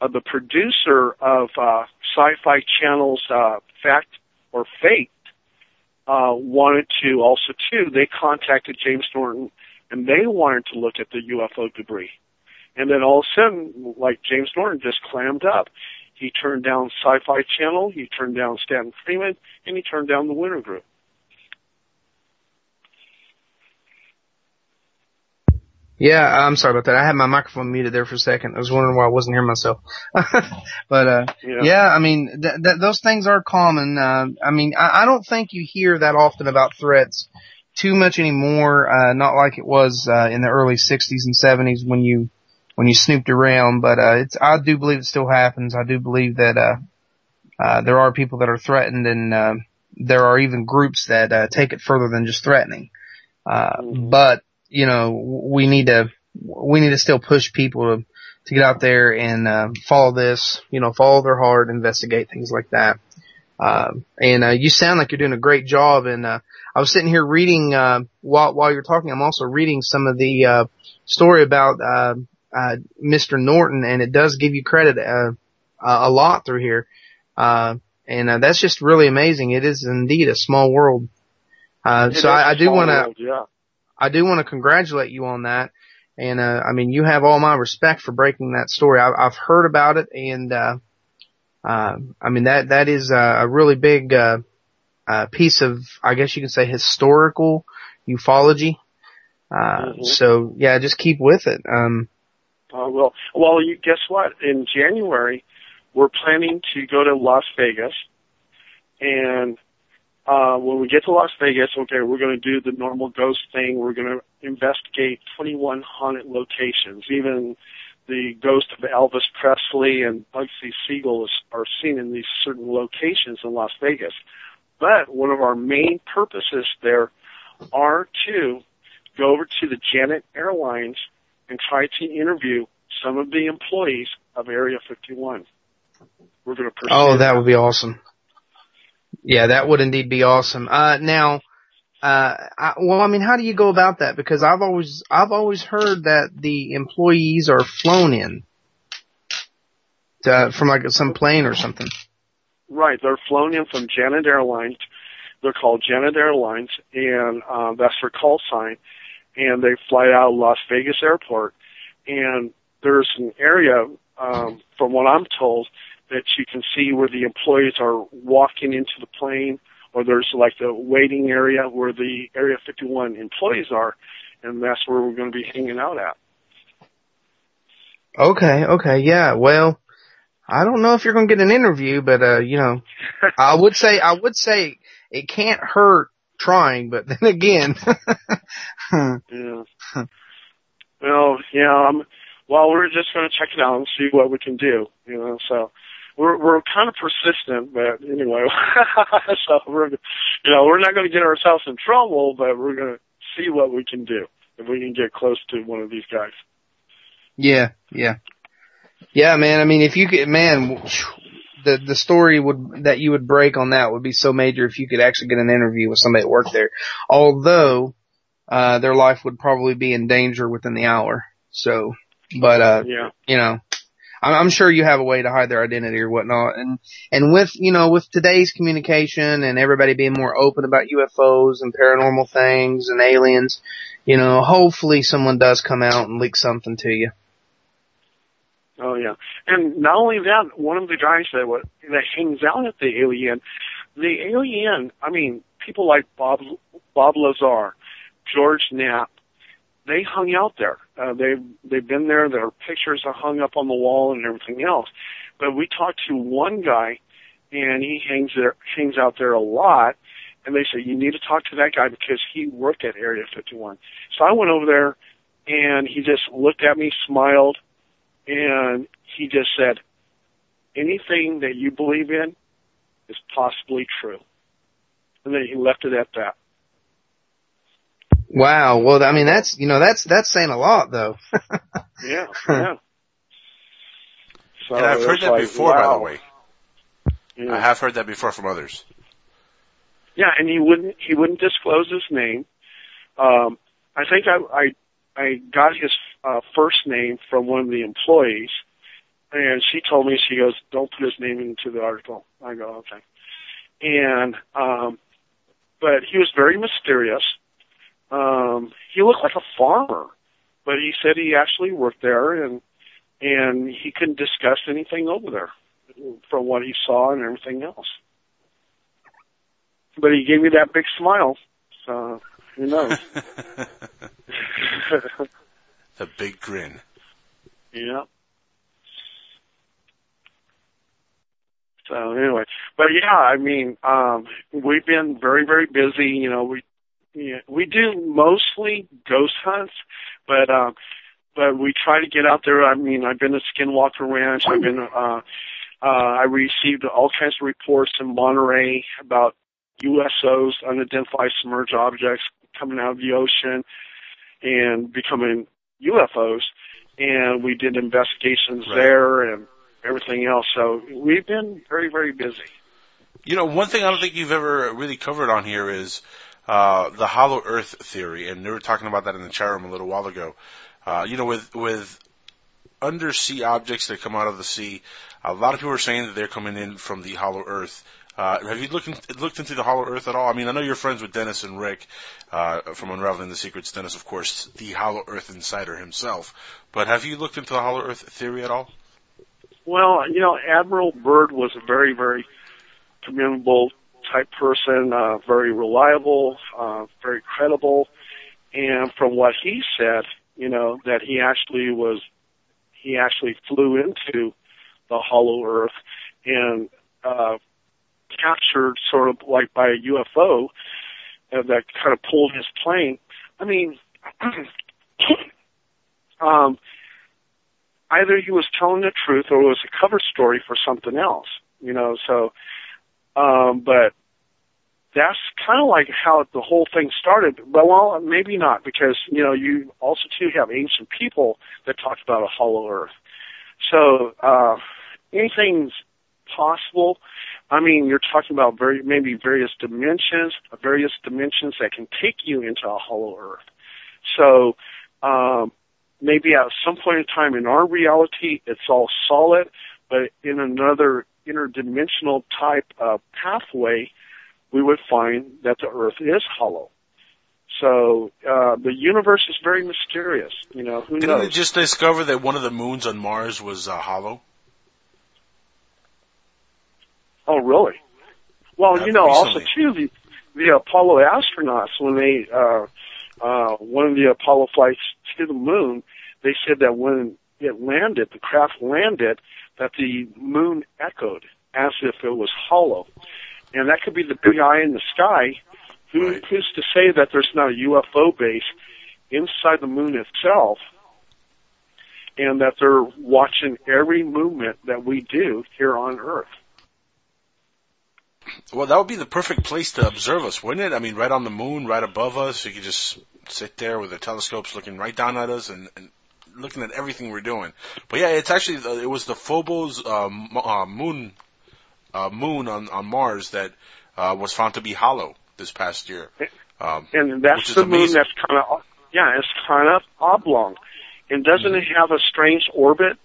the producer of Sci-Fi Channel's Fact or Fate wanted to also too. They contacted James Norton, and they wanted to look at the UFO debris. And then all of a sudden, like, James Norton just clammed up. He turned down Sci-Fi Channel, he turned down Stanton Freeman, and he turned down the Winter Group. Yeah, I'm sorry about that. I had my microphone muted there for a second. I was wondering why I wasn't hearing myself. But, yeah, I mean, those things are common. I mean, I don't think you hear that often about threats too much anymore, not like it was in the early 60s and 70s when you snooped around, but I do believe it still happens. I do believe that there are people that are threatened, and there are even groups that take it further than just threatening. But you know, we need to still push people to get out there and follow this. You know, follow their heart, investigate things like that. And you sound like you're doing a great job. And I was sitting here reading while you're talking. I'm also reading some of the story about Mr. Norton, and it does give you credit a lot through here, and that's just really amazing. It is indeed a small world. So I do want to congratulate you on that, and I mean, you have all my respect for breaking that story. I've heard about it, and I mean that is a really big piece of, I guess you could say, historical ufology. So yeah, just keep with it. Well, you guess what? In January, we're planning to go to Las Vegas, and when we get to Las Vegas, okay, we're going to do the normal ghost thing. We're going to investigate 21 haunted locations. Even the ghost of Elvis Presley and Bugsy Siegel are seen in these certain locations in Las Vegas. But one of our main purposes there are to go over to the Janet Airlines and try to interview some of the employees of Area 51. We're going to pursue. Oh, that would be awesome. Yeah, that would indeed be awesome. Now, how do you go about that? Because I've always heard that the employees are flown in from like some plane or something. Right, they're flown in from Janet Airlines. They're called Janet Airlines, and that's their call sign. And they fly out of Las Vegas airport, and there's an area, from what I'm told, that you can see where the employees are walking into the plane, or there's like the waiting area where the Area 51 employees are, and that's where we're going to be hanging out at. Okay, yeah, well, I don't know if you're going to get an interview, but, you know, I would say it can't hurt trying, but then again. Yeah. Well, yeah. We're just going to check it out and see what we can do. You know, so we're kind of persistent, but anyway. So we're not going to get ourselves in trouble, but we're going to see what we can do if we can get close to one of these guys. Yeah, man. I mean, if you could, man. The story that you would break on that would be so major if you could actually get an interview with somebody that worked there. Although, their life would probably be in danger within the hour. So, but, you know, I'm sure you have a way to hide their identity or whatnot. And with, you know, with today's communication and everybody being more open about UFOs and paranormal things and aliens, you know, hopefully someone does come out and leak something to you. Oh, yeah. And not only that, one of the guys that hangs out at the alien, I mean, people like Bob Lazar, George Knapp, they hung out there. They've been there. Their pictures are hung up on the wall and everything else. But we talked to one guy, and he hangs out there a lot, and they said, you need to talk to that guy because he worked at Area 51. So I went over there, and he just looked at me, smiled, and he just said, anything that you believe in is possibly true. And then he left it at that. Wow. Well, I mean, that's, you know, that's saying a lot though. Yeah. Yeah. So and I've heard that like, before, wow. By the way. Yeah. I have heard that before from others. Yeah. And he wouldn't disclose his name. I think I got his first name from one of the employees, and she told me, she goes, don't put his name into the article. I go, okay. And, but he was very mysterious. He looked like a farmer, but he said he actually worked there, and he couldn't discuss anything over there from what he saw and everything else. But he gave me that big smile, so who knows? The big grin. Yeah. So anyway, but yeah, I mean, we've been very, very busy. You know, we do mostly ghost hunts, but we try to get out there. I mean, I've been to Skinwalker Ranch. I've been, I received all kinds of reports in Monterey about USOs, unidentified submerged objects, coming out of the ocean and becoming UFOs, and we did investigations there and everything else. So we've been very, very busy. You know, one thing I don't think you've ever really covered on here is the hollow earth theory, and we were talking about that in the chat room a little while ago. You know, with undersea objects that come out of the sea, a lot of people are saying that they're coming in from the hollow earth. Have you looked into the hollow earth at all? I mean, I know you're friends with Dennis and Rick, from Unraveling the Secrets. Dennis, of course, the hollow earth insider himself. But have you looked into the hollow earth theory at all? Well, you know, Admiral Byrd was a very, very commendable type person, very reliable, very credible. And from what he said, you know, that he actually flew into the hollow earth and, captured sort of like by a UFO that kind of pulled his plane. I mean, either he was telling the truth or it was a cover story for something else, you know, so, but that's kind of like how the whole thing started. But, well, maybe not, because, you know, you also too have ancient people that talked about a hollow earth. So, anything's possible. I mean, you're talking about various dimensions that can take you into a hollow earth. So maybe at some point in time in our reality, it's all solid, but in another interdimensional type of pathway, we would find that the earth is hollow. So the universe is very mysterious. You know, who knows? Didn't they just discover that one of the moons on Mars was hollow? Oh, really? Well, you know, recently. Also, too, the Apollo astronauts, when they, one of the Apollo flights to the moon, they said that when it landed, the craft landed, that the moon echoed as if it was hollow. And that could be the big eye in the sky. Who's to say that there's not a UFO base inside the moon itself, and that they're watching every movement that we do here on Earth? Well, that would be the perfect place to observe us, wouldn't it? I mean, right on the moon, right above us. You could just sit there with the telescopes looking right down at us and looking at everything we're doing. But yeah, it's actually, it was the Phobos moon on Mars that was found to be hollow this past year. And that's the amazing moon that's kind of, yeah, it's kind of oblong. And doesn't it have a strange orbit?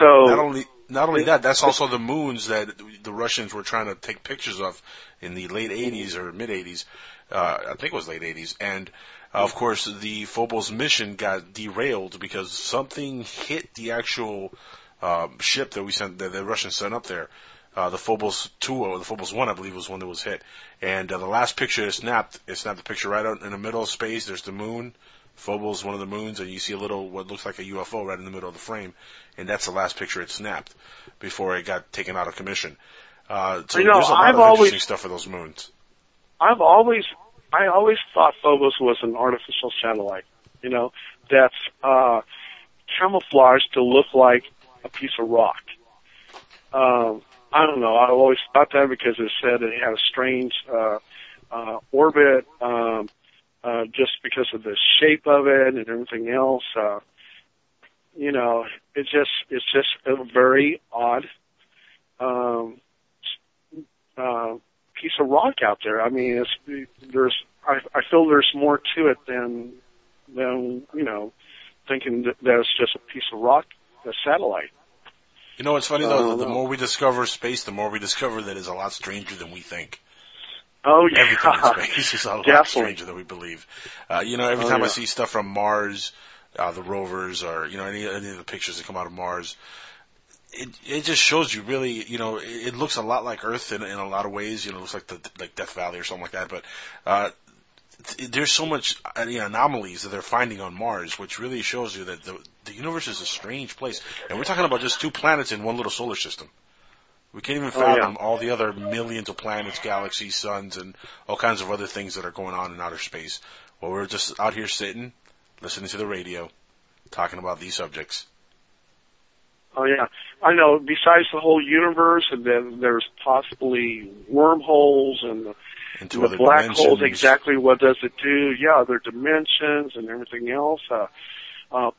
So Not only that, that's also the moons that the Russians were trying to take pictures of in the late 80s or mid-80s. I think it was late 80s. And, of course, the Phobos mission got derailed because something hit the actual ship that we sent, that the Russians sent up there. The Phobos 2 or the Phobos 1, I believe, was one that was hit. And the last picture it snapped the picture right out in the middle of space. There's the moon. Phobos, one of the moons, and you see a little, what looks like a UFO right in the middle of the frame, and that's the last picture it snapped before it got taken out of commission. So you know, there's a lot of interesting stuff for those moons. I always thought Phobos was an artificial satellite, you know, that's camouflaged to look like a piece of rock. I don't know. I always thought that because it said it had a strange orbit, just because of the shape of it and everything else. You know, it's just a very odd piece of rock out there. I mean, I feel there's more to it than you know, thinking that it's just a piece of rock, a satellite. You know, it's funny though. The more we discover space, the more we discover that it's a lot stranger than we think. Oh yeah, everything in space is a lot stranger than we believe. You know, every time I see stuff from Mars, the rovers, or you know, any of the pictures that come out of Mars, it just shows you really, you know, it looks a lot like Earth in a lot of ways. You know, it looks like like Death Valley or something like that. But there's so much anomalies that they're finding on Mars, which really shows you that the universe is a strange place. And we're talking about just 2 planets in one little solar system. We can't even fathom all the other millions of planets, galaxies, suns, and all kinds of other things that are going on in outer space. Well, we're just out here sitting, listening to the radio, talking about these subjects. Oh, yeah. I know, besides the whole universe, and then there's possibly wormholes and the black holes, exactly what does it do? Yeah, other dimensions and everything else. A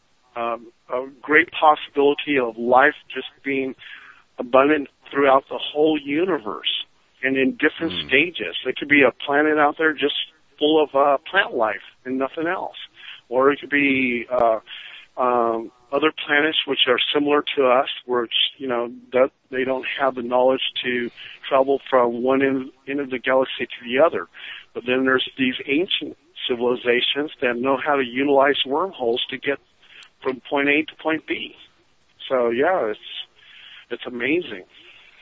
great possibility of life just being abundant throughout the whole universe and in different stages. It could be a planet out there just full of plant life and nothing else. Or it could be other planets which are similar to us, which, you know, that they don't have the knowledge to travel from one end of the galaxy to the other. But then there's these ancient civilizations that know how to utilize wormholes to get from point A to point B. So, yeah, it's amazing.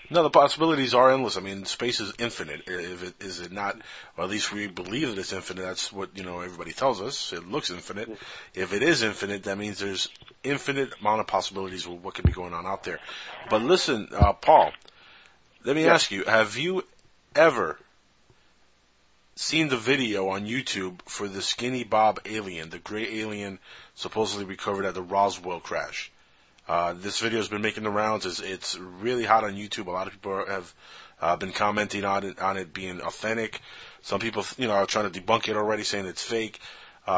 No, the possibilities are endless. I mean, space is infinite. Is it not? Or at least we believe that it's infinite. That's what, you know, everybody tells us. It looks infinite. If it is infinite, that means there's infinite amount of possibilities with what could be going on out there. But listen, Paul, let me ask you, have you ever seen the video on YouTube for the Skinny Bob alien, the gray alien supposedly recovered at the Roswell crash? This video has been making the rounds. It's really hot on YouTube. A lot of people have been commenting on it being authentic. Some people, you know, are trying to debunk it already, saying it's fake.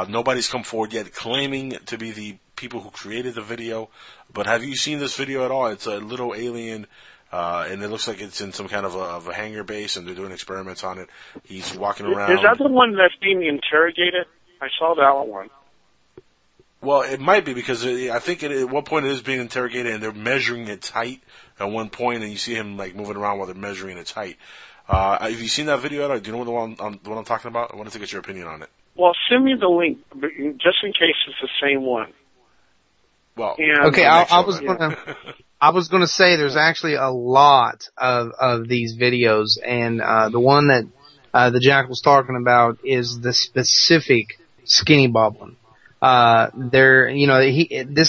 Nobody's come forward yet claiming to be the people who created the video. But have you seen this video at all? It's a little alien, and it looks like it's in some kind of a hangar base, and they're doing experiments on it. He's walking around. Is that the one that's being interrogated? I saw that one. Well, it might be because I think at one point it is being interrogated and they're measuring its height at one point and you see him like moving around while they're measuring its height. Have you seen that video at all? Do you know what I'm talking about? I wanted to get your opinion on it. Well, send me the link just in case it's the same one. Well, okay, I was going to say there's actually a lot of these videos, and the one that the Jack was talking about is the specific Skinny Bob one. This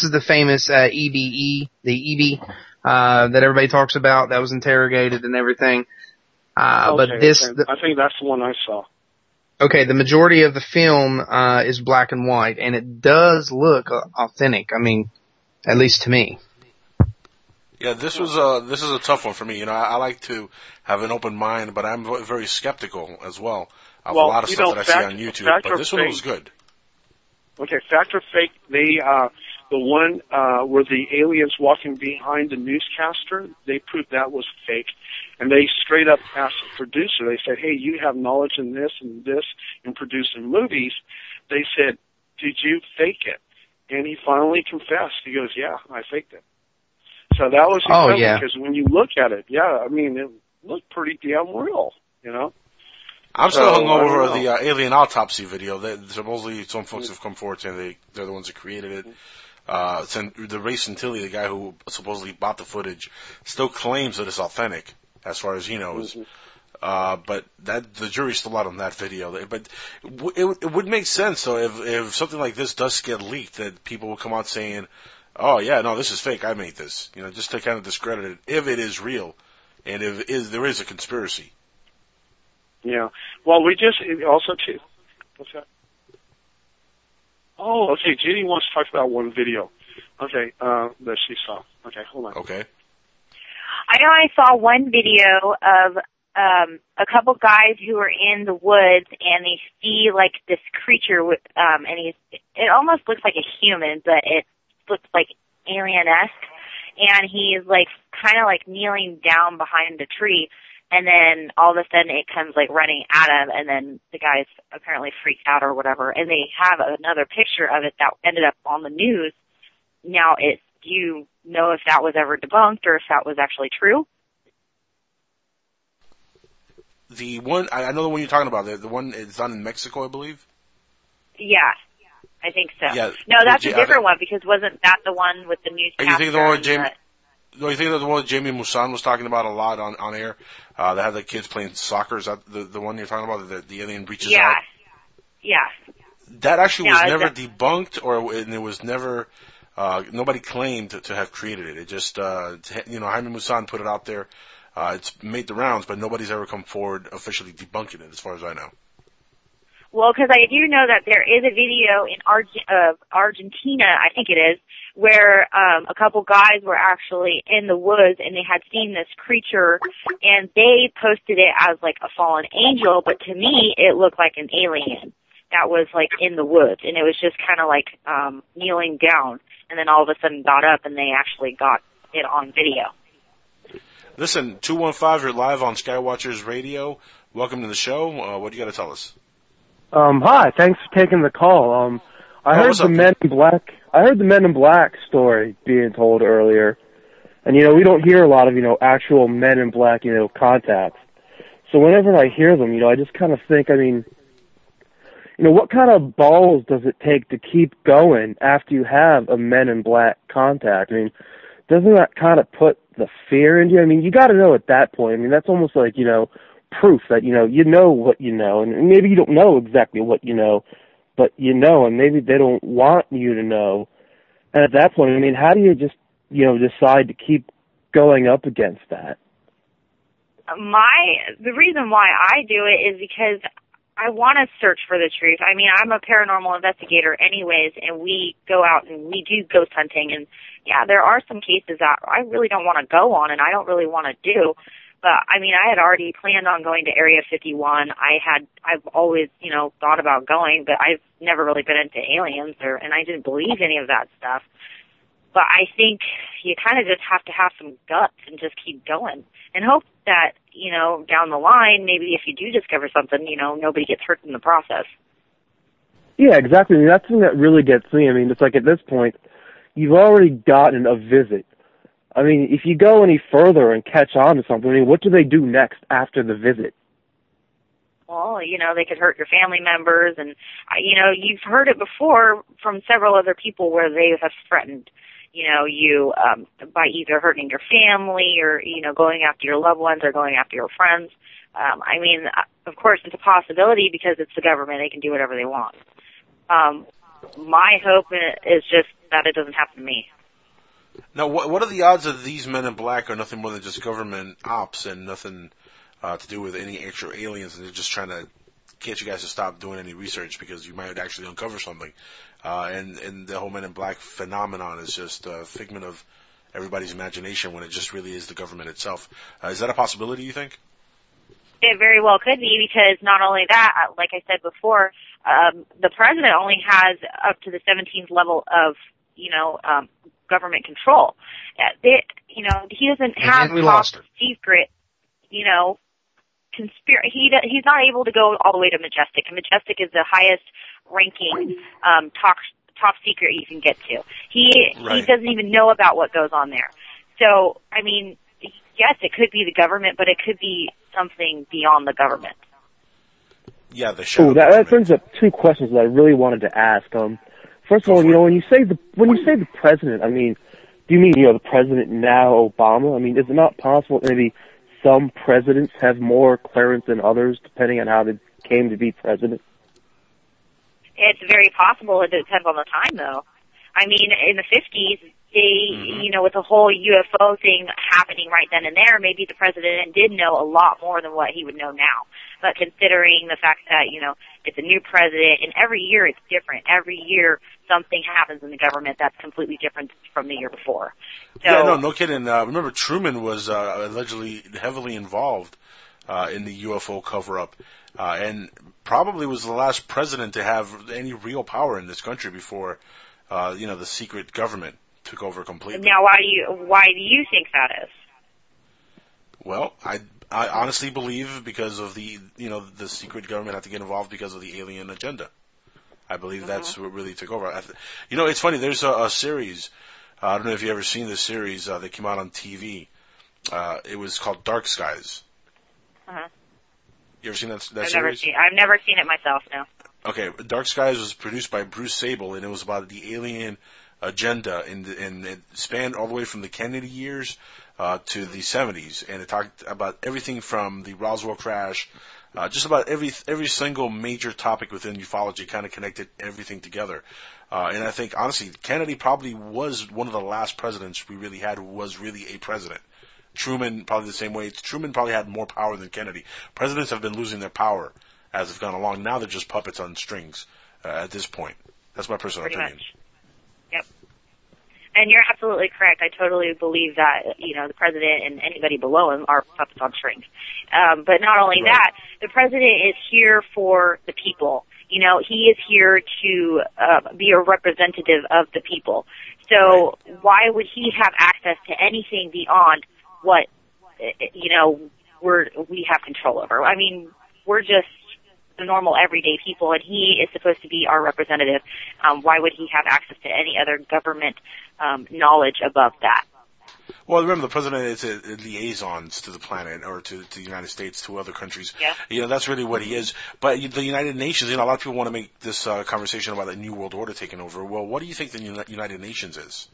is the famous, EB, that everybody talks about that was interrogated and everything. I think that's the one I saw. Okay. The majority of the film, is black and white, and it does look authentic. I mean, at least to me. Yeah, this is a tough one for me. You know, I like to have an open mind, but I'm very skeptical as well of a lot of stuff that I see on YouTube, but this one was good. Okay, fact or fake, the one where the alien's walking behind the newscaster, they proved that was fake. And they straight up asked the producer, they said, hey, you have knowledge in this and this in producing movies. They said, did you fake it? And he finally confessed. He goes, yeah, I faked it. So that was incredible because when you look at it, I mean, it looked pretty damn real, you know? I'm still hung over the alien autopsy video. Supposedly some folks have come forward saying they're the ones who created it. Ray Santilli, the guy who supposedly bought the footage, still claims that it's authentic as far as he knows. But the jury's still out on that video. But it would make sense, though, if something like this does get leaked, that people will come out saying, oh, yeah, no, this is fake. I made this. You know, just to kind of discredit it if it is real and if it is, there is a conspiracy. Yeah. Well, we just also too. What's that? Oh, okay. Judy wants to talk about one video. Okay, that she saw. Okay, hold on. Okay. I know I saw one video of a couple guys who were in the woods, and they see like this creature with, and it almost looks like a human, but it looks like alien-esque, and he's like kind of like kneeling down behind the tree, and then all of a sudden it comes like running at him, and then the guys apparently freak out or whatever, and they have another picture of it that ended up on the news. Now, do you know if that was ever debunked or if that was actually true? The one, I know the one you're talking about, the one it's done in Mexico, I believe? Yeah. I think so. Yeah. No, that's a different one, because wasn't that the one with the newscaster? You think that's the one that Jamie Musan was talking about a lot on air? That had the kids playing soccer. Is that the one you're talking about, the alien reaches out? Yeah. That actually was never debunked, and it was never, nobody claimed to have created it. It just, Jaime Musan put it out there. It's made the rounds, but nobody's ever come forward officially debunking it, as far as I know. Well, because I do know that there is a video in Argentina, I think it is, where a couple guys were actually in the woods and they had seen this creature, and they posted it as like a fallen angel, but to me it looked like an alien that was like in the woods, and it was just kind of like kneeling down, and then all of a sudden got up, and they actually got it on video. Listen, 215, you're live on Skywatchers Radio. Welcome to the show. What do you got to tell us? Hi, thanks for taking the call. I heard the Men in Black story being told earlier, and we don't hear a lot of actual Men in Black contacts. So whenever I hear them, I just kind of think, what kind of balls does it take to keep going after you have a Men in Black contact? Doesn't that kind of put the fear into you? You got to know at that point. That's almost like proof that you know what you know, and maybe you don't know exactly what you know, but and maybe they don't want you to know. And at that point, how do you just decide to keep going up against that? The reason why I do it is because I want to search for the truth. I'm a paranormal investigator anyways, and we go out and we do ghost hunting, and yeah, there are some cases that I really don't want to go on and I don't really want to do. But, I had already planned on going to Area 51. I've always, thought about going, but I've never really been into aliens, and I didn't believe any of that stuff. But I think you kind of just have to have some guts and just keep going and hope that, down the line, maybe if you do discover something, nobody gets hurt in the process. Yeah, exactly. That's something that really gets me. It's like at this point, you've already gotten a visit. If you go any further and catch on to something, what do they do next after the visit? Well, they could hurt your family members, and, you've heard it before from several other people where they have threatened, you by either hurting your family or, going after your loved ones or going after your friends. Of course, it's a possibility because it's the government. They can do whatever they want. My hope is just that it doesn't happen to me. Now, what are the odds that these Men in Black are nothing more than just government ops and nothing to do with any actual aliens, and they're just trying to get you guys to stop doing any research because you might actually uncover something? And the whole Men in Black phenomenon is just a figment of everybody's imagination when it just really is the government itself. Is that a possibility, you think? It very well could be, because not only that, like I said before, the president only has up to the 17th level of, government control. He doesn't have secret, conspiracy. He's not able to go all the way to Majestic, and Majestic is the highest ranking top secret you can get to. He doesn't even know about what goes on there. So, yes, it could be the government, but it could be something beyond the government. Yeah, the show. Ooh, that brings up two questions that I really wanted to ask. First of all, when you say the president, do you mean, the president now, Obama? Is it not possible maybe some presidents have more clearance than others depending on how they came to be president? It's very possible. It depends on the time, though. In the 50s, with the whole UFO thing happening right then and there, maybe the president did know a lot more than what he would know now. But considering the fact that, it's a new president, and every year it's different. Every year something happens in the government that's completely different from the year before. So, yeah, no kidding. Remember Truman was allegedly heavily involved in the UFO cover-up, and probably was the last president to have any real power in this country before, you know, the secret government took over completely. Now, why do you think that is? Well, I honestly believe because of the, you know, the secret government had to get involved because of the alien agenda. I believe that's what really took over. You know, it's funny. There's a series. I don't know if you've ever seen this series that came out on TV. It was called Dark Skies. You ever seen that series? I've never seen it myself, no. Okay, Dark Skies was produced by Bruce Sable, and it was about the alien agenda, and it spanned all the way from the Kennedy years to the 70s, and it talked about everything from the Roswell crash, just about every single major topic within ufology kind of connected everything together. And I think, honestly, Kennedy probably was one of the last presidents we really had who was really a president. Truman, probably the same way. Truman probably had more power than Kennedy. Presidents have been losing their power as they've gone along. Now they're just puppets on strings at this point. That's my personal opinion. Yep. And you're absolutely correct. I totally believe that, you know, the president and anybody below him are puppets on strings. But not only that, the president is here for the people. You know, he is here to be a representative of the people. So why would he have access to anything beyond what, you know, we have control over? I mean, we're just the normal everyday people, and he is supposed to be our representative. Why would he have access to any other government knowledge above that? Well, remember, the president is a liaison to the planet, or to the United States, to other countries. Yeah. You know, that's really what he is. But the United Nations, you know, a lot of people want to make this conversation about the New World Order taking over. Well, what do you think the United Nations is,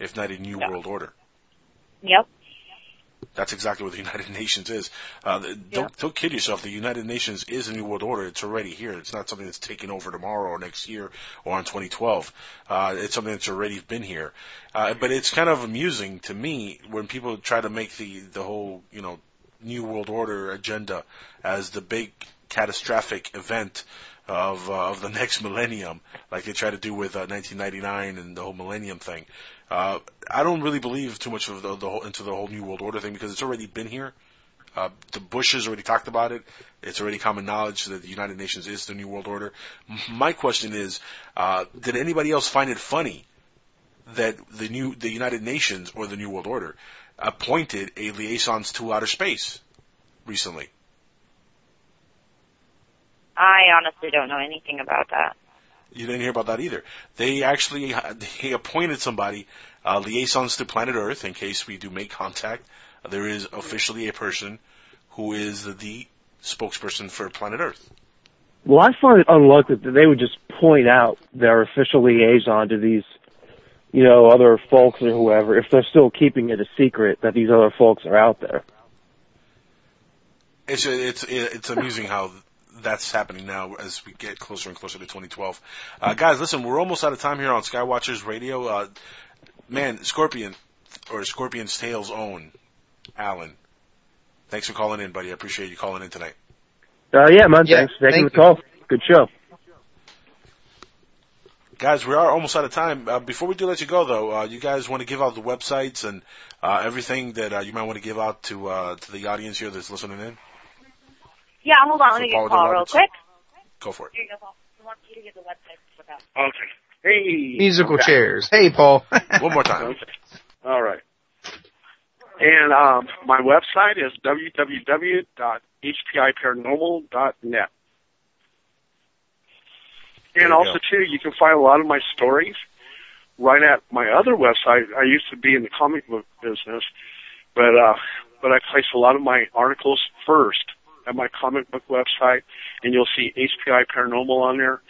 if not a New World Order? Yep. That's exactly what the United Nations is. Don't kid yourself. The United Nations is a New World Order. It's already here. It's not something that's taken over tomorrow or next year or in 2012. It's something that's already been here. But it's kind of amusing to me when people try to make the whole, you know, New World Order agenda as the big catastrophic event of the next millennium, like they try to do with 1999 and the whole millennium thing. I don't really believe too much of into the whole New World Order thing because it's already been here. The Bushes already talked about it. It's already common knowledge that the United Nations is the New World Order. My question is, did anybody else find it funny that the United Nations or the New World Order appointed a liaison to outer space recently? I honestly don't know anything about that. You didn't hear about that either. They actually appointed somebody, liaisons to planet Earth, in case we do make contact. There is officially a person who is the spokesperson for planet Earth. Well, I find it unlikely that they would just point out their official liaison to these, you know, other folks or whoever, if they're still keeping it a secret that these other folks are out there. It's amusing how that's happening now as we get closer and closer to 2012. Guys, listen, we're almost out of time here on Skywatchers Radio. Man, Scorpion, or Scorpion's Tail's own, Alan, thanks for calling in, buddy. I appreciate you calling in tonight. Yeah, man, thanks. Thank you for the call. Good show. Guys, we are almost out of time. Before we do let you go, though, you guys want to give out the websites and everything that you might want to give out to the audience here that's listening in? Yeah, hold on. Let me get a call real quick. Go for it. Here you go, Paul. We want you to get the website. Okay. Hey. Musical chairs. Hey, Paul. One more time. Okay. All right. And my website is www.hpiparanormal.net. And also, too, you can find a lot of my stories right at my other website. I used to be in the comic book business, but I placed a lot of my articles first at my comic book website, and you'll see HPI Paranormal on there,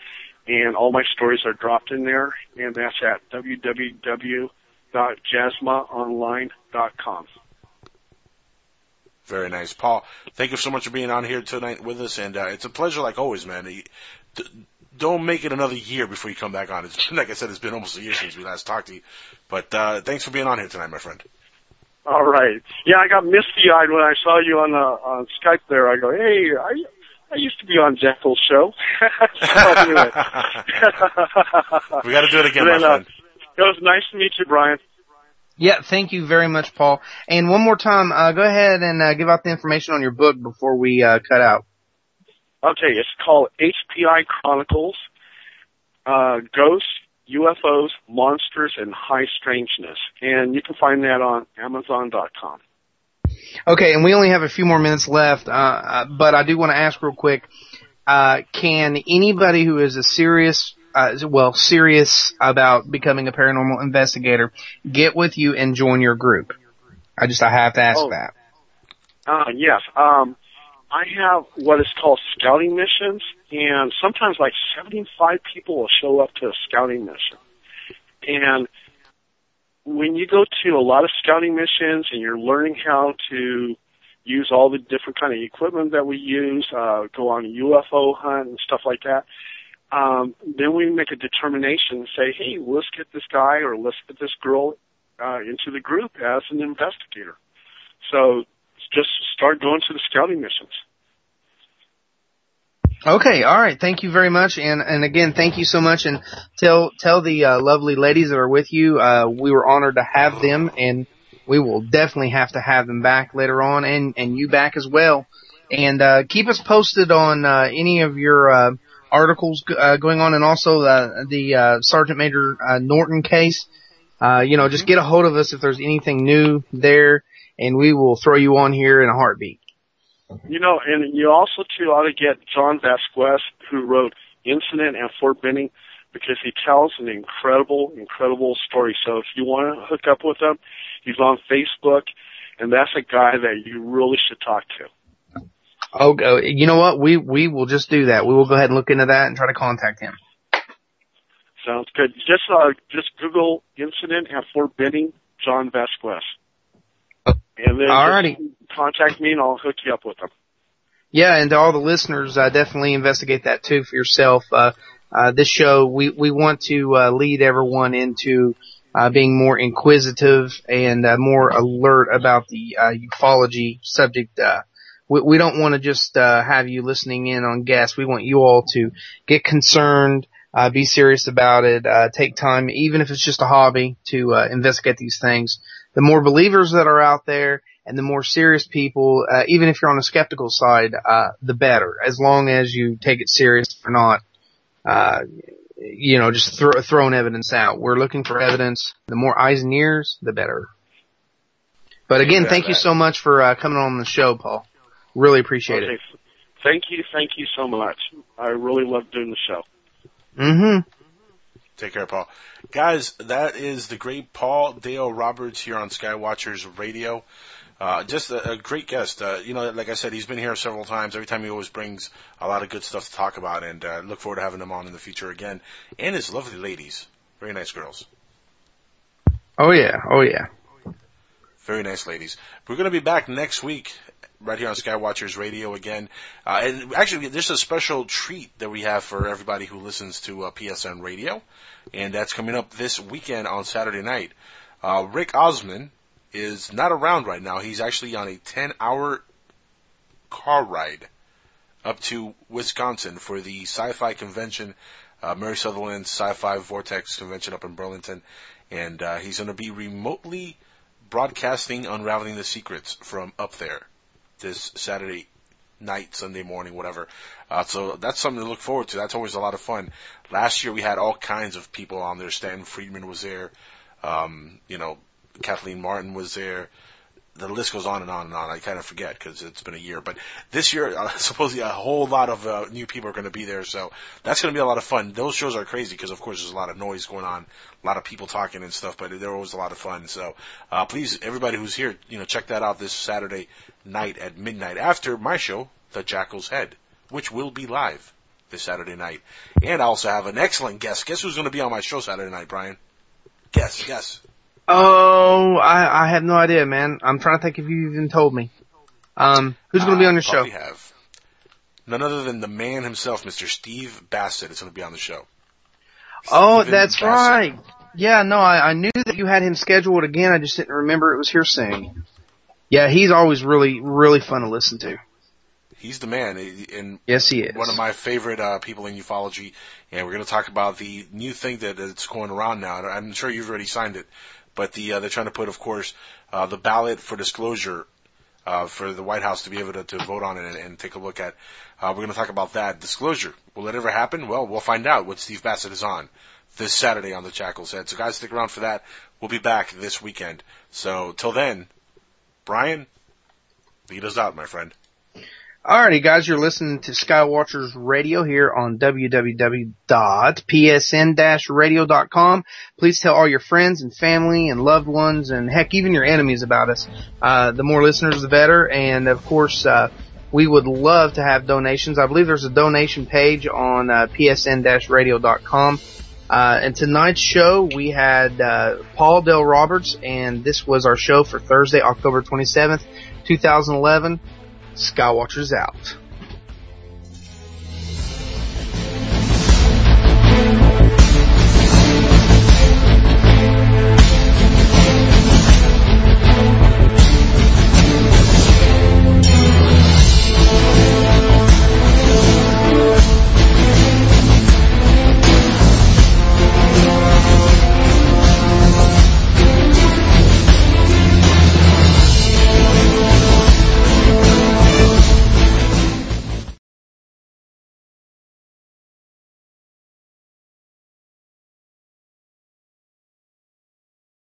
and all my stories are dropped in there, and that's at www.jasmaonline.com. Very nice. Paul, thank you so much for being on here tonight with us, and it's a pleasure like always, man. Don't make it another year before you come back on. It's, like I said, it's been almost a year since we last talked to you, but thanks for being on here tonight, my friend. All right. Yeah, I got misty-eyed when I saw you on Skype there. I go, hey, I used to be on Jekyll's show. We got to do it again, my friend. It was nice to meet you, Brian. Yeah, thank you very much, Paul. And one more time, go ahead and give out the information on your book before we cut out. Okay, it's called HPI Chronicles, Ghosts, UFOs, Monsters, and High Strangeness. And you can find that on Amazon.com. Okay, and we only have a few more minutes left, but I do want to ask real quick, can anybody who is serious about becoming a paranormal investigator get with you and join your group? I have to ask that. Yes. I have what is called scouting missions, and sometimes like 75 people will show up to a scouting mission. And when you go to a lot of scouting missions and you're learning how to use all the different kind of equipment that we use, go on a UFO hunt and stuff like that, then we make a determination and say, hey, let's get this guy or let's get this girl into the group as an investigator. So just start going to the scouting missions. Okay, all right. Thank you very much, and again, thank you so much. And tell the lovely ladies that are with you, we were honored to have them, and we will definitely have to have them back later on, and you back as well. And keep us posted on any of your articles going on, and also the Sergeant Major Norton case. Just get a hold of us if there's anything new there, and we will throw you on here in a heartbeat. You know, and you also, too, ought to get John Vasquez, who wrote Incident at Fort Benning, because he tells an incredible, incredible story. So if you want to hook up with him, he's on Facebook, and that's a guy that you really should talk to. Oh, you know what? We will just do that. We will go ahead and look into that and try to contact him. Sounds good. Just Google Incident at Fort Benning, John Vasquez. And then alrighty. Contact me and I'll hook you up with them. Yeah, and to all the listeners, definitely investigate that too for yourself. This show, we want to lead everyone into being more inquisitive and more alert about the ufology subject. We don't want to just have you listening in on guests. We want you all to get concerned, be serious about it, take time, even if it's just a hobby, to investigate these things. The more believers that are out there and the more serious people, even if you're on a skeptical side, the better. As long as you take it serious or not, just throwing evidence out. We're looking for evidence. The more eyes and ears, the better. But again, thank you so much for coming on the show, Paul. Really appreciate it. Thank you so much. I really love doing the show. Mm-hmm. Take care, Paul. Guys, that is the great Paul Dale Roberts here on Skywatchers Radio. Just a great guest. Like I said, he's been here several times. Every time he always brings a lot of good stuff to talk about, and look forward to having him on in the future again. And his lovely ladies. Very nice girls. Oh, yeah. Very nice ladies. We're going to be back next week right here on Skywatchers Radio again. And actually, there's a special treat that we have for everybody who listens to PSN Radio, and that's coming up this weekend on Saturday night. Rick Osman is not around right now. He's actually on a 10-hour car ride up to Wisconsin for the sci-fi convention, Mary Sutherland's Sci-Fi Vortex convention up in Burlington, and he's going to be remotely broadcasting Unraveling the Secrets from up there this Saturday night, Sunday morning, whatever. So that's something to look forward to. That's always a lot of fun. Last year we had all kinds of people on there. Stanton Freeman was there. Kathleen Martin was there. The list goes on and on and on. I kind of forget because it's been a year. But this year, supposedly a whole lot of new people are going to be there. So that's going to be a lot of fun. Those shows are crazy because, of course, there's a lot of noise going on, a lot of people talking and stuff. But they're always a lot of fun. So please, everybody who's here, check that out this Saturday night at midnight after my show, The Jackal's Head, which will be live this Saturday night. And I also have an excellent guest. Guess who's going to be on my show Saturday night, Brian? Guess. Oh, I have no idea, man. I'm trying to think if you even told me. Who's going to be on your show? Have none other than the man himself, Mr. Steve Bassett, is going to be on the show. Oh, that's Bassett. Right. Yeah, no, I knew that you had him scheduled again. I just didn't remember it was here soon. Yeah, he's always really, really fun to listen to. He's the man. And yes, he is. One of my favorite people in ufology. And we're going to talk about the new thing that's going around now. I'm sure you've already signed it. But they're trying to put, of course, the ballot for disclosure for the White House to be able to vote on it and take a look at. We're going to talk about that. Disclosure. Will it ever happen? Well, we'll find out what Steve Bassett is on this Saturday on the Jackal's Head. So, guys, stick around for that. We'll be back this weekend. So, till then, Brian, lead us out, my friend. Alrighty, guys, you're listening to Skywatchers Radio here on www.psn-radio.com. Please tell all your friends and family and loved ones and, heck, even your enemies about us. The more listeners, the better. And, of course, we would love to have donations. I believe there's a donation page on psn-radio.com. And tonight's show, we had Paul Dale Roberts, and this was our show for Thursday, October 27th, 2011. Skywatchers out.